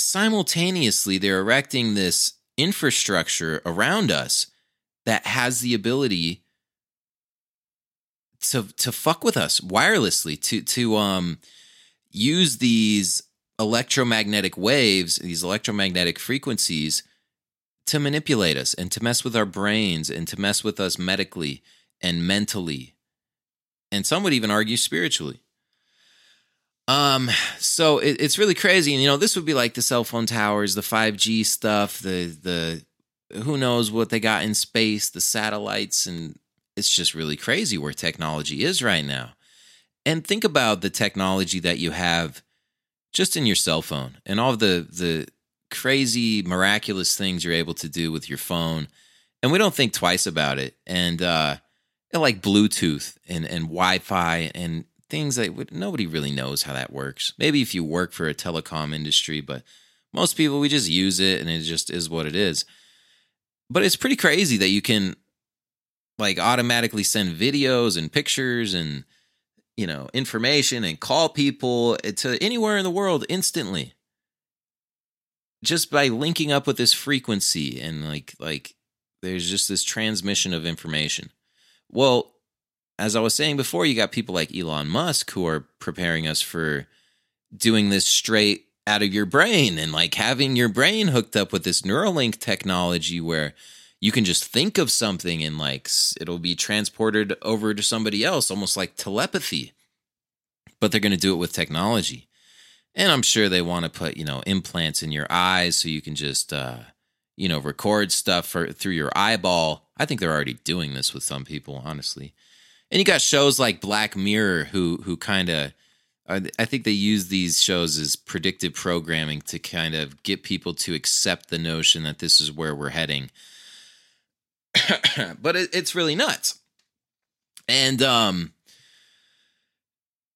simultaneously, they're erecting this infrastructure around us that has the ability to fuck with us wirelessly, to use these electromagnetic waves, these electromagnetic frequencies to manipulate us and to mess with our brains and to mess with us medically and mentally. And some would even argue spiritually. So it's really crazy. And, you know, this would be like the cell phone towers, the 5G stuff, the who knows what they got in space, the satellites. And it's just really crazy where technology is right now. And think about the technology that you have just in your cell phone and all the crazy, miraculous things you're able to do with your phone. And we don't think twice about it. And like Bluetooth and Wi-Fi and things that nobody really knows how that works. Maybe if you work for a telecom industry, but most people, we just use it and it just is what it is. But it's pretty crazy that you can like automatically send videos and pictures and, you know, information and call people to anywhere in the world instantly. Just by linking up with this frequency and like there's just this transmission of information. Well, as I was saying before, you got people like Elon Musk who are preparing us for doing this straight out of your brain and like having your brain hooked up with this Neuralink technology where you can just think of something and like it'll be transported over to somebody else, almost like telepathy. But they're going to do it with technology. And I'm sure they want to put, you know, implants in your eyes so you can just, you know, record stuff through your eyeball. I think they're already doing this with some people, honestly. And you got shows like Black Mirror who kind of, I think they use these shows as predictive programming to kind of get people to accept the notion that this is where we're heading. But it's really nuts. And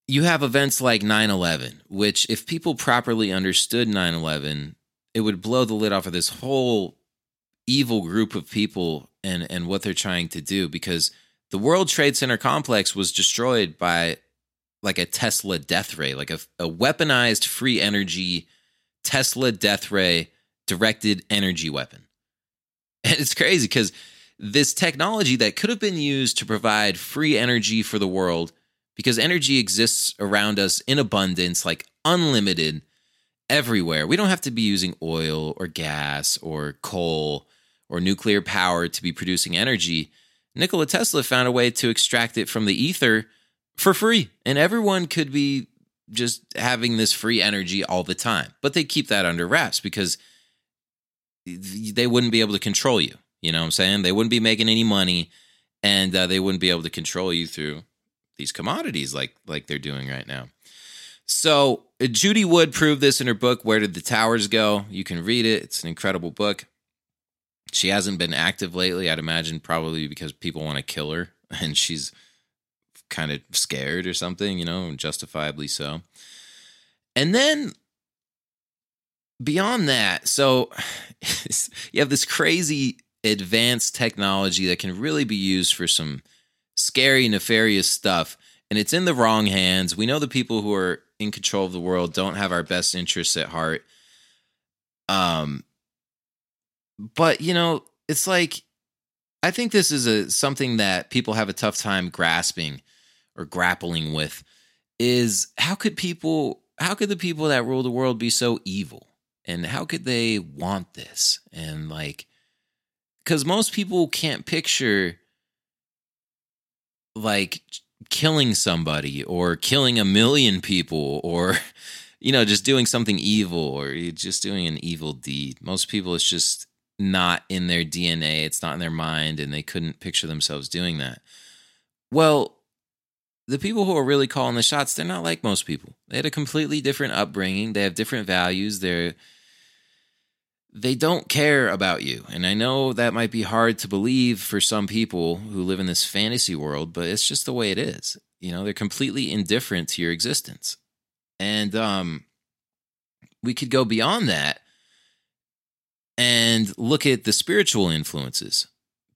you have events like 9/11, which if people properly understood 9/11, it would blow the lid off of this whole evil group of people and what they're trying to do, because the World Trade Center complex was destroyed by like a Tesla death ray, like a weaponized free energy Tesla death ray directed energy weapon. And it's crazy because this technology that could have been used to provide free energy for the world, because energy exists around us in abundance, like unlimited everywhere. We don't have to be using oil or gas or coal or nuclear power to be producing energy. Nikola Tesla found a way to extract it from the ether for free, and everyone could be just having this free energy all the time. But they keep that under wraps because they wouldn't be able to control you. You know what I'm saying? They wouldn't be making any money, and they wouldn't be able to control you through these commodities like they're doing right now. So Judy Wood proved this in her book, Where Did the Towers Go? You can read it. It's an incredible book. She hasn't been active lately, I'd imagine, probably because people want to kill her, and she's kind of scared or something, you know, justifiably so. And then beyond that, so you have this crazy advanced technology that can really be used for some scary, nefarious stuff, and it's in the wrong hands. We know the people who are in control of the world don't have our best interests at heart. But, you know, it's like, I think this is something that people have a tough time grasping or grappling with, is how could the people that rule the world be so evil? And how could they want this? And like, because most people can't picture like killing somebody or killing 1 million people or, you know, just doing something evil or just doing an evil deed. Most people, it's just not in their DNA, it's not in their mind, and they couldn't picture themselves doing that. Well, the people who are really calling the shots, they're not like most people. They had a completely different upbringing. They have different values. They don't care about you. And I know that might be hard to believe for some people who live in this fantasy world, but it's just the way it is. You know, they're completely indifferent to your existence. And we could go beyond that and look at the spiritual influences,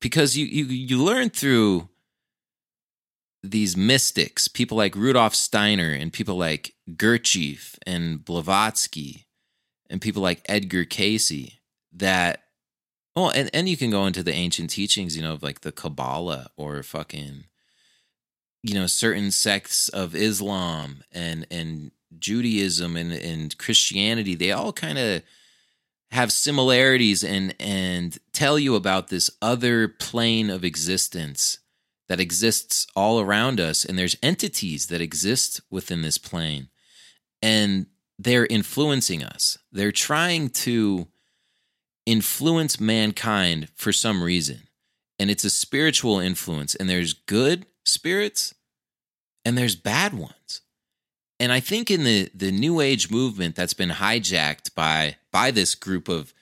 because you learn through these mystics, people like Rudolf Steiner and people like Gurdjieff and Blavatsky and people like Edgar Cayce, that Well, and you can go into the ancient teachings, you know, of like the Kabbalah or fucking, you know, certain sects of Islam and Judaism and Christianity. They all kind of have similarities and tell you about this other plane of existence that exists all around us. And there's entities that exist within this plane. And they're influencing us. They're trying to influence mankind for some reason. And it's a spiritual influence. And there's good spirits and there's bad ones. And I think in the New Age movement that's been hijacked by this group of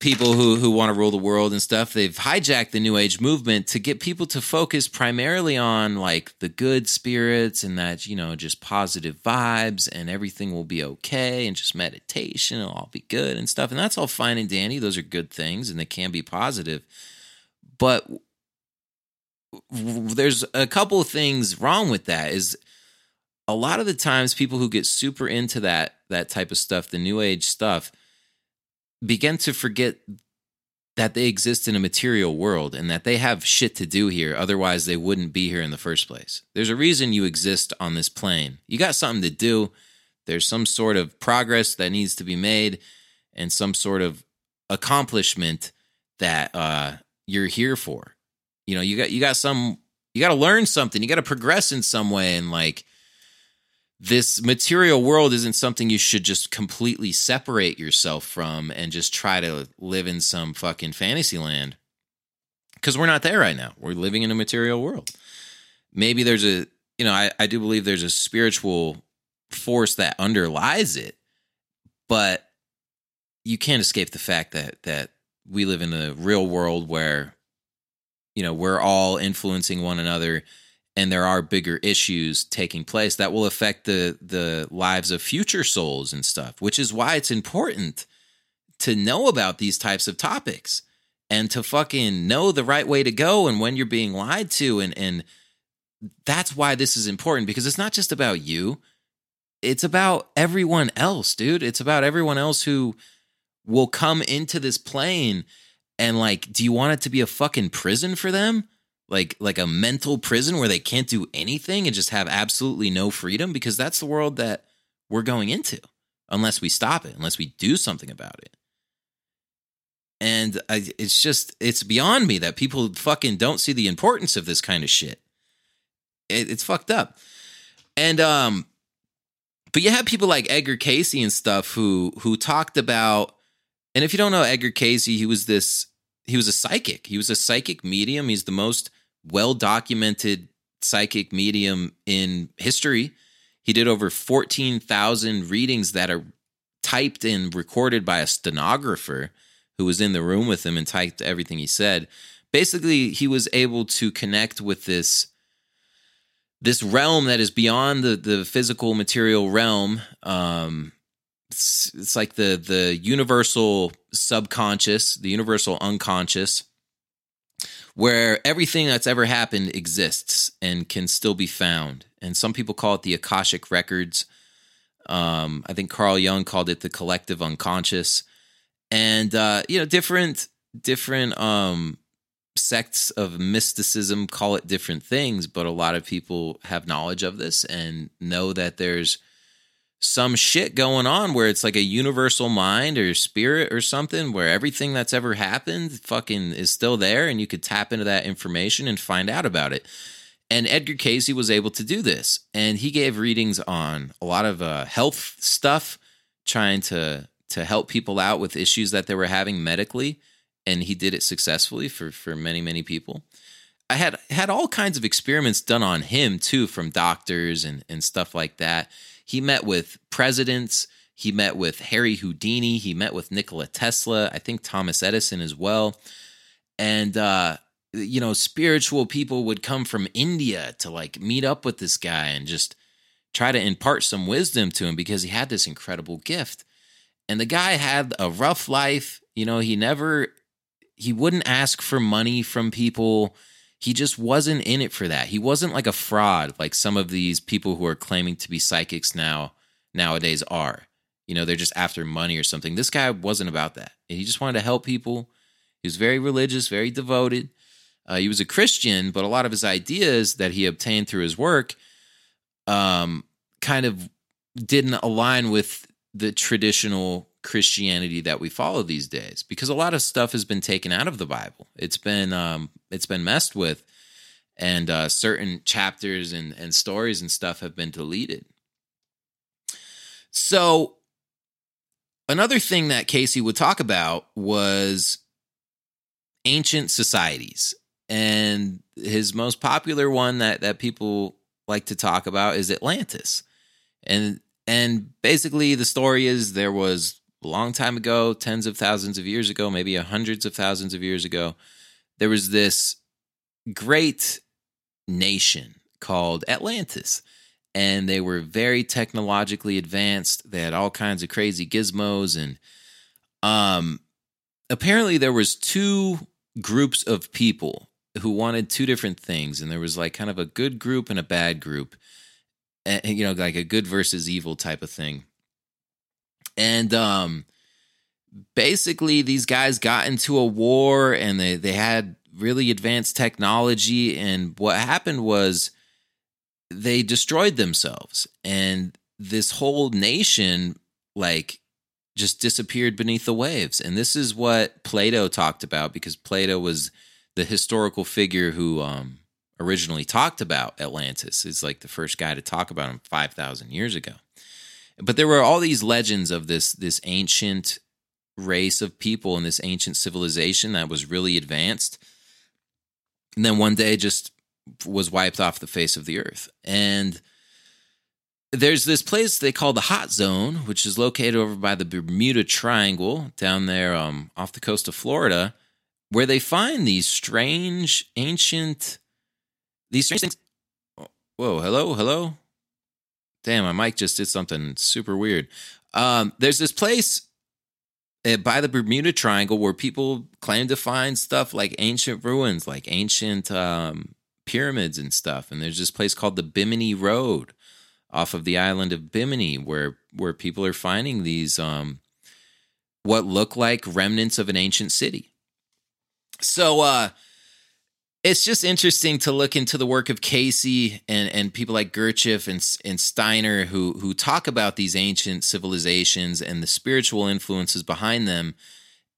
people who want to rule the world and stuff, they've hijacked the New Age movement to get people to focus primarily on like the good spirits and that, you know, just positive vibes and everything will be okay and just meditation, it'll all be good and stuff. And that's all fine and dandy. Those are good things and they can be positive. But there's a couple of things wrong with that is a lot of the times people who get super into that type of stuff, the New Age stuff, begin to forget that they exist in a material world and that they have shit to do here. Otherwise, they wouldn't be here in the first place. There's a reason you exist on this plane. You got something to do. There's some sort of progress that needs to be made and some sort of accomplishment that you're here for. You know, you got to learn something. You got to progress in some way. And like, this material world isn't something you should just completely separate yourself from and just try to live in some fucking fantasy land, because we're not there right now. We're living in a material world. Maybe there's I do believe there's a spiritual force that underlies it, but you can't escape the fact that we live in a real world where, you know, we're all influencing one another. And there are bigger issues taking place that will affect the lives of future souls and stuff, which is why it's important to know about these types of topics and to fucking know the right way to go and when you're being lied to. And that's why this is important, because it's not just about you. It's about everyone else, dude. It's about everyone else who will come into this plane and like, do you want it to be a fucking prison for them? Like a mental prison where they can't do anything and just have absolutely no freedom, because that's the world that we're going into unless we stop it, unless we do something about it. And it's beyond me that people fucking don't see the importance of this kind of shit. It's fucked up. And, but you have people like Edgar Cayce and stuff who talked about, and if you don't know Edgar Cayce, he was a psychic. He was a psychic medium. He's the most well-documented psychic medium in history. He did over 14,000 readings that are typed and recorded by a stenographer who was in the room with him and typed everything he said. Basically, he was able to connect with this realm that is beyond the physical material realm. It's like the universal subconscious, the universal unconscious, where everything that's ever happened exists and can still be found. And some people call it the Akashic Records. I think Carl Jung called it the collective unconscious. And you know, different sects of mysticism call it different things, but a lot of people have knowledge of this and know that there's some shit going on where it's like a universal mind or spirit or something where everything that's ever happened fucking is still there, and you could tap into that information and find out about it. And Edgar Cayce was able to do this, and he gave readings on a lot of health stuff, trying to help people out with issues that they were having medically, and he did it successfully for many, many people. I had all kinds of experiments done on him too from doctors and stuff like that. He met with presidents. He met with Harry Houdini. He met with Nikola Tesla. I think Thomas Edison as well. And, you know, spiritual people would come from India to like meet up with this guy and just try to impart some wisdom to him because he had this incredible gift. And the guy had a rough life. You know, he wouldn't ask for money from people. He just wasn't in it for that. He wasn't like a fraud, like some of these people who are claiming to be psychics nowadays are. You know, they're just after money or something. This guy wasn't about that. He just wanted to help people. He was very religious, very devoted. He was a Christian, but a lot of his ideas that he obtained through his work kind of didn't align with the traditional Christianity that we follow these days, because a lot of stuff has been taken out of the Bible. It's been messed with, and certain chapters and stories and stuff have been deleted. So another thing that Cayce would talk about was ancient societies. And his most popular one that people like to talk about is Atlantis. And basically the story is there was a long time ago, tens of thousands of years ago, maybe hundreds of thousands of years ago, there was this great nation called Atlantis. And they were very technologically advanced. They had all kinds of crazy gizmos. And apparently there was two groups of people who wanted two different things. And there was like kind of a good group and a bad group. And, you know, like a good versus evil type of thing. And basically these guys got into a war, and they had really advanced technology. And what happened was, they destroyed themselves, and this whole nation like just disappeared beneath the waves. And this is what Plato talked about, because Plato was the historical figure who originally talked about Atlantis. It's like the first guy to talk about him 5,000 years ago. But there were all these legends of this ancient race of people and this ancient civilization that was really advanced. And then one day just was wiped off the face of the earth. And there's this place they call the Hot Zone, which is located over by the Bermuda Triangle down there off the coast of Florida, where they find these strange ancient... These strange things... Whoa, hello? Damn, my mic just did something super weird. There's this place by the Bermuda Triangle where people claim to find stuff like ancient ruins, like ancient... pyramids and stuff, and there's this place called the Bimini Road off of the island of Bimini where people are finding these what look like remnants of an ancient city. So it's just interesting to look into the work of Cayce and people like Gurdjieff and Steiner who talk about these ancient civilizations and the spiritual influences behind them,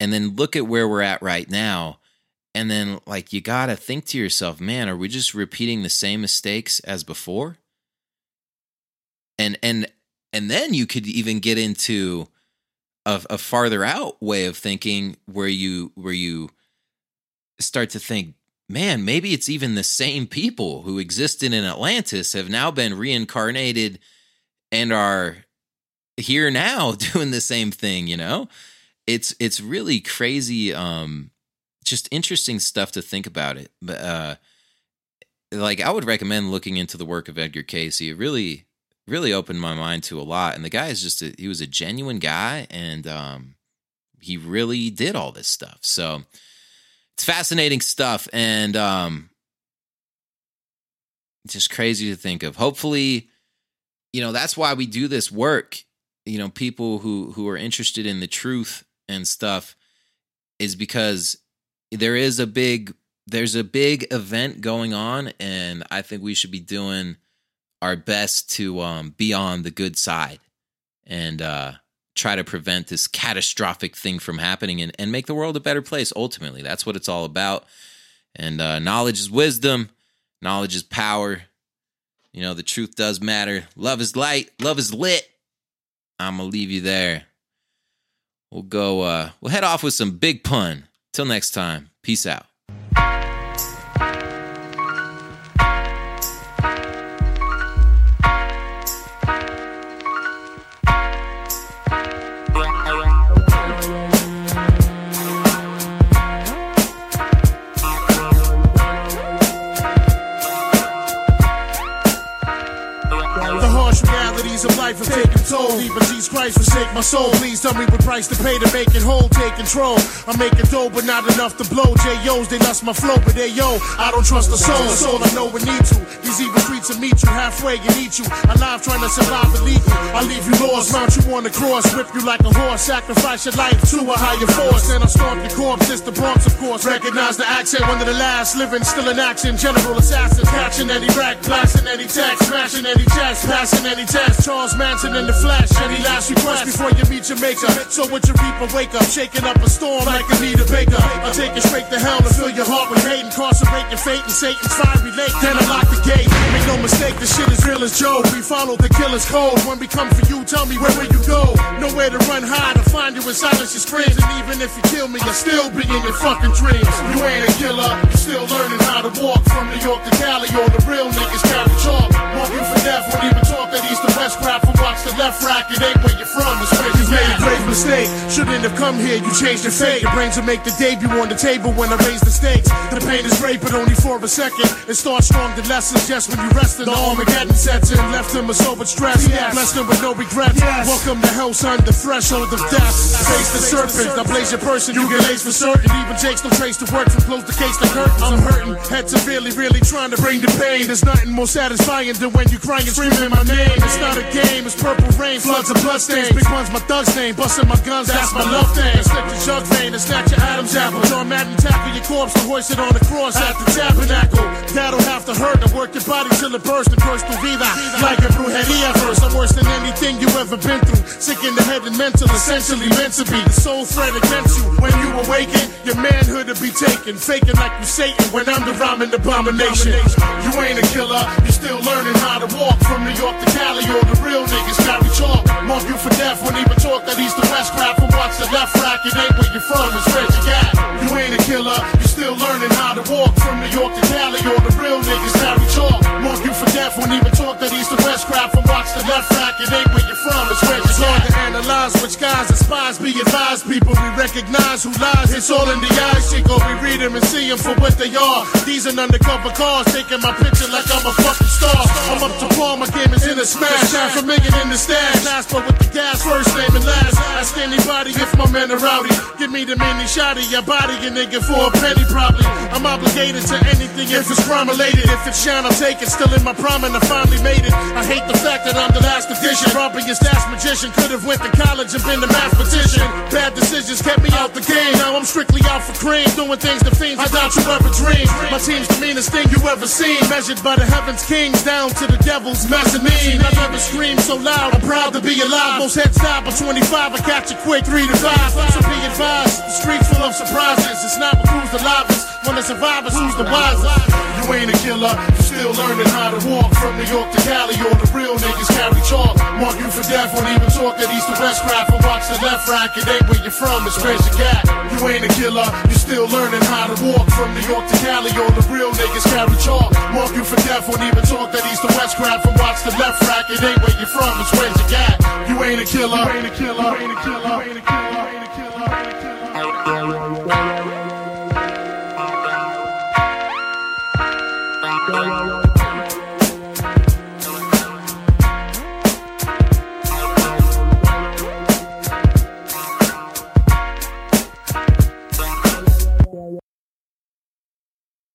and then look at where we're at right now. And then, like, you got to think to yourself, man, are we just repeating the same mistakes as before? And then you could even get into a farther out way of thinking where you start to think, man, maybe it's even the same people who existed in Atlantis have now been reincarnated and are here now doing the same thing, you know? It's really crazy... just interesting stuff to think about it. But, like, I would recommend looking into the work of Edgar Cayce. It really, really opened my mind to a lot. And the guy is just, he was a genuine guy, and he really did all this stuff. So it's fascinating stuff, and just crazy to think of. Hopefully, you know, that's why we do this work. You know, people who are interested in the truth and stuff is because there's a big event going on, and I think we should be doing our best to be on the good side and try to prevent this catastrophic thing from happening and make the world a better place. Ultimately, that's what it's all about. And knowledge is wisdom. Knowledge is power. You know, the truth does matter. Love is light. Love is lit. I'm going to leave you there. We'll go. We'll head off with some Big Pun. Till next time, peace out. Christ, forsake my soul. Please tell me what price to pay to make it whole, take control. I'm making dough, but not enough to blow. J.O.'s, they lost my flow, but hey, yo, I don't trust the soul. The soul I know we need to. These evil streets will meet you halfway and eat you alive, trying to survive illegal. I leave you lost, mount you on the cross, whip you like a horse, sacrifice your life to a higher force. Then I stomp your corpse, it's the Bronx, of course. Recognize the accent, one of the last living, still in action. General assassins, catching any rack, blasting any text, smashing any chest, passing any test. Charles Manson in the flesh, any last request before you meet your maker. So with your reaper, wake up, shaking up a storm like Anita Baker. I take you straight to hell to fill your heart with hate, incarcerate your fate and Satan's fiery lake. Then I lock the gate. Make no mistake, this shit is real as Joe. We follow the killer's code. When we come for you, tell me where will you go? Nowhere to run high, to find you in silence, you scream. And even if you kill me, I'll still be in your fucking dreams. You ain't a killer, you still learning how to walk. From New York to Cali, all the real niggas carry chalk. Walking for death, won't even talk that east to west crap. From watch the left rack, it ain't where you're from. It's where you made a grave mistake. Shouldn't have come here, you changed your fate. Your brains will make the debut on the table when I raise the stakes. The pain is great, but only for a second. It starts strong, the lessons, yes, when you rest in the Armageddon sets in. Left him a sober stress, yes. Blessed him with no regrets, yes. Welcome to hell, son, the threshold of death. Face the serpent, I blaze your person, you get laced for certain. Even Jake's no trace to work from close to case like curtains. I'm hurting, head severely, really trying to bring the pain. There's nothing more satisfying than when you crying and screaming my name. It's not a game, it's purple rain, floods and bloodstains. Big one's my thug's name, busting my guns, that's my love thing. Slip your jug vein and snatch your Adam's apple. John Madden tackle your corpse to hoist it on the cross at the tabernacle. That'll have to hurt, I work your body till it bursts and curse through vida. Like a brujeria verse, I'm worse than anything you ever been through. Sick in the head and mental, essentially meant to be. The sole threat against you, when you awaken, your manhood will be taken. Faking like you Satan, when I'm the rhyming abomination. You ain't a killer, you still learning how to walk. From New York to Cali, all the real niggas carry chalk. Mark you for death, won't even talk that east to west crap. From watch the left rack, it ain't where you from, it's where you got. You ain't a killer, you still learning how to walk. From New York to Cali, all the real niggas carry chalk. Mark you for death, won't even talk that east to west crap. From watch the left rack, it ain't where you from, it's where you got. To analyze which guys and spies be advised. People, we recognize who lies, it's all in the eyes, Chico. We read them and see them for what they are. These are undercover cars, taking my picture like I'm a fucking star. I'm up to par, my game is in a smash. Half a million in the stash. Last but with the gas, first name and last. Ask anybody if my men are rowdy. Give me the mini shotty, your body, your nigga for a penny probably. I'm obligated to anything if it's crime related. If it's shine, I'll take it. Still in my prime and I finally made it. I hate the fact that I'm the last edition. Robbing his last magician. Could have went to college and been a mathematician. Bad decisions kept me out the game. Now I'm strictly out for cream. Doing things to fiends I doubt you ever dream. My team's the meanest thing you ever seen. Measured by the heavens kings down to the devil's mezzanine. I never screamed so loud, I'm proud to be alive. Most heads die by 25, I catch a quick 3 to 5. So be advised, the streets full of surprises. It's not who's the livest, when the survivors, who's the wisest. You ain't a killer, you still learning how to walk. From New York to Cali, all the real niggas carry chalk. Mark you for death, won't even talk that east to west crap. And watch the left rack, it ain't where you from, it's where you got. You ain't a killer, you still learning how to walk. From New York to Cali, all the real niggas carry chalk. Mark you for death, won't even talk that east to west crap. And watch the left rack, it ain't where you from, it's where you got. You ain't a killer, you ain't a killer, you ain't a killer, you ain't a killer, you ain't a killer, you ain't a killer.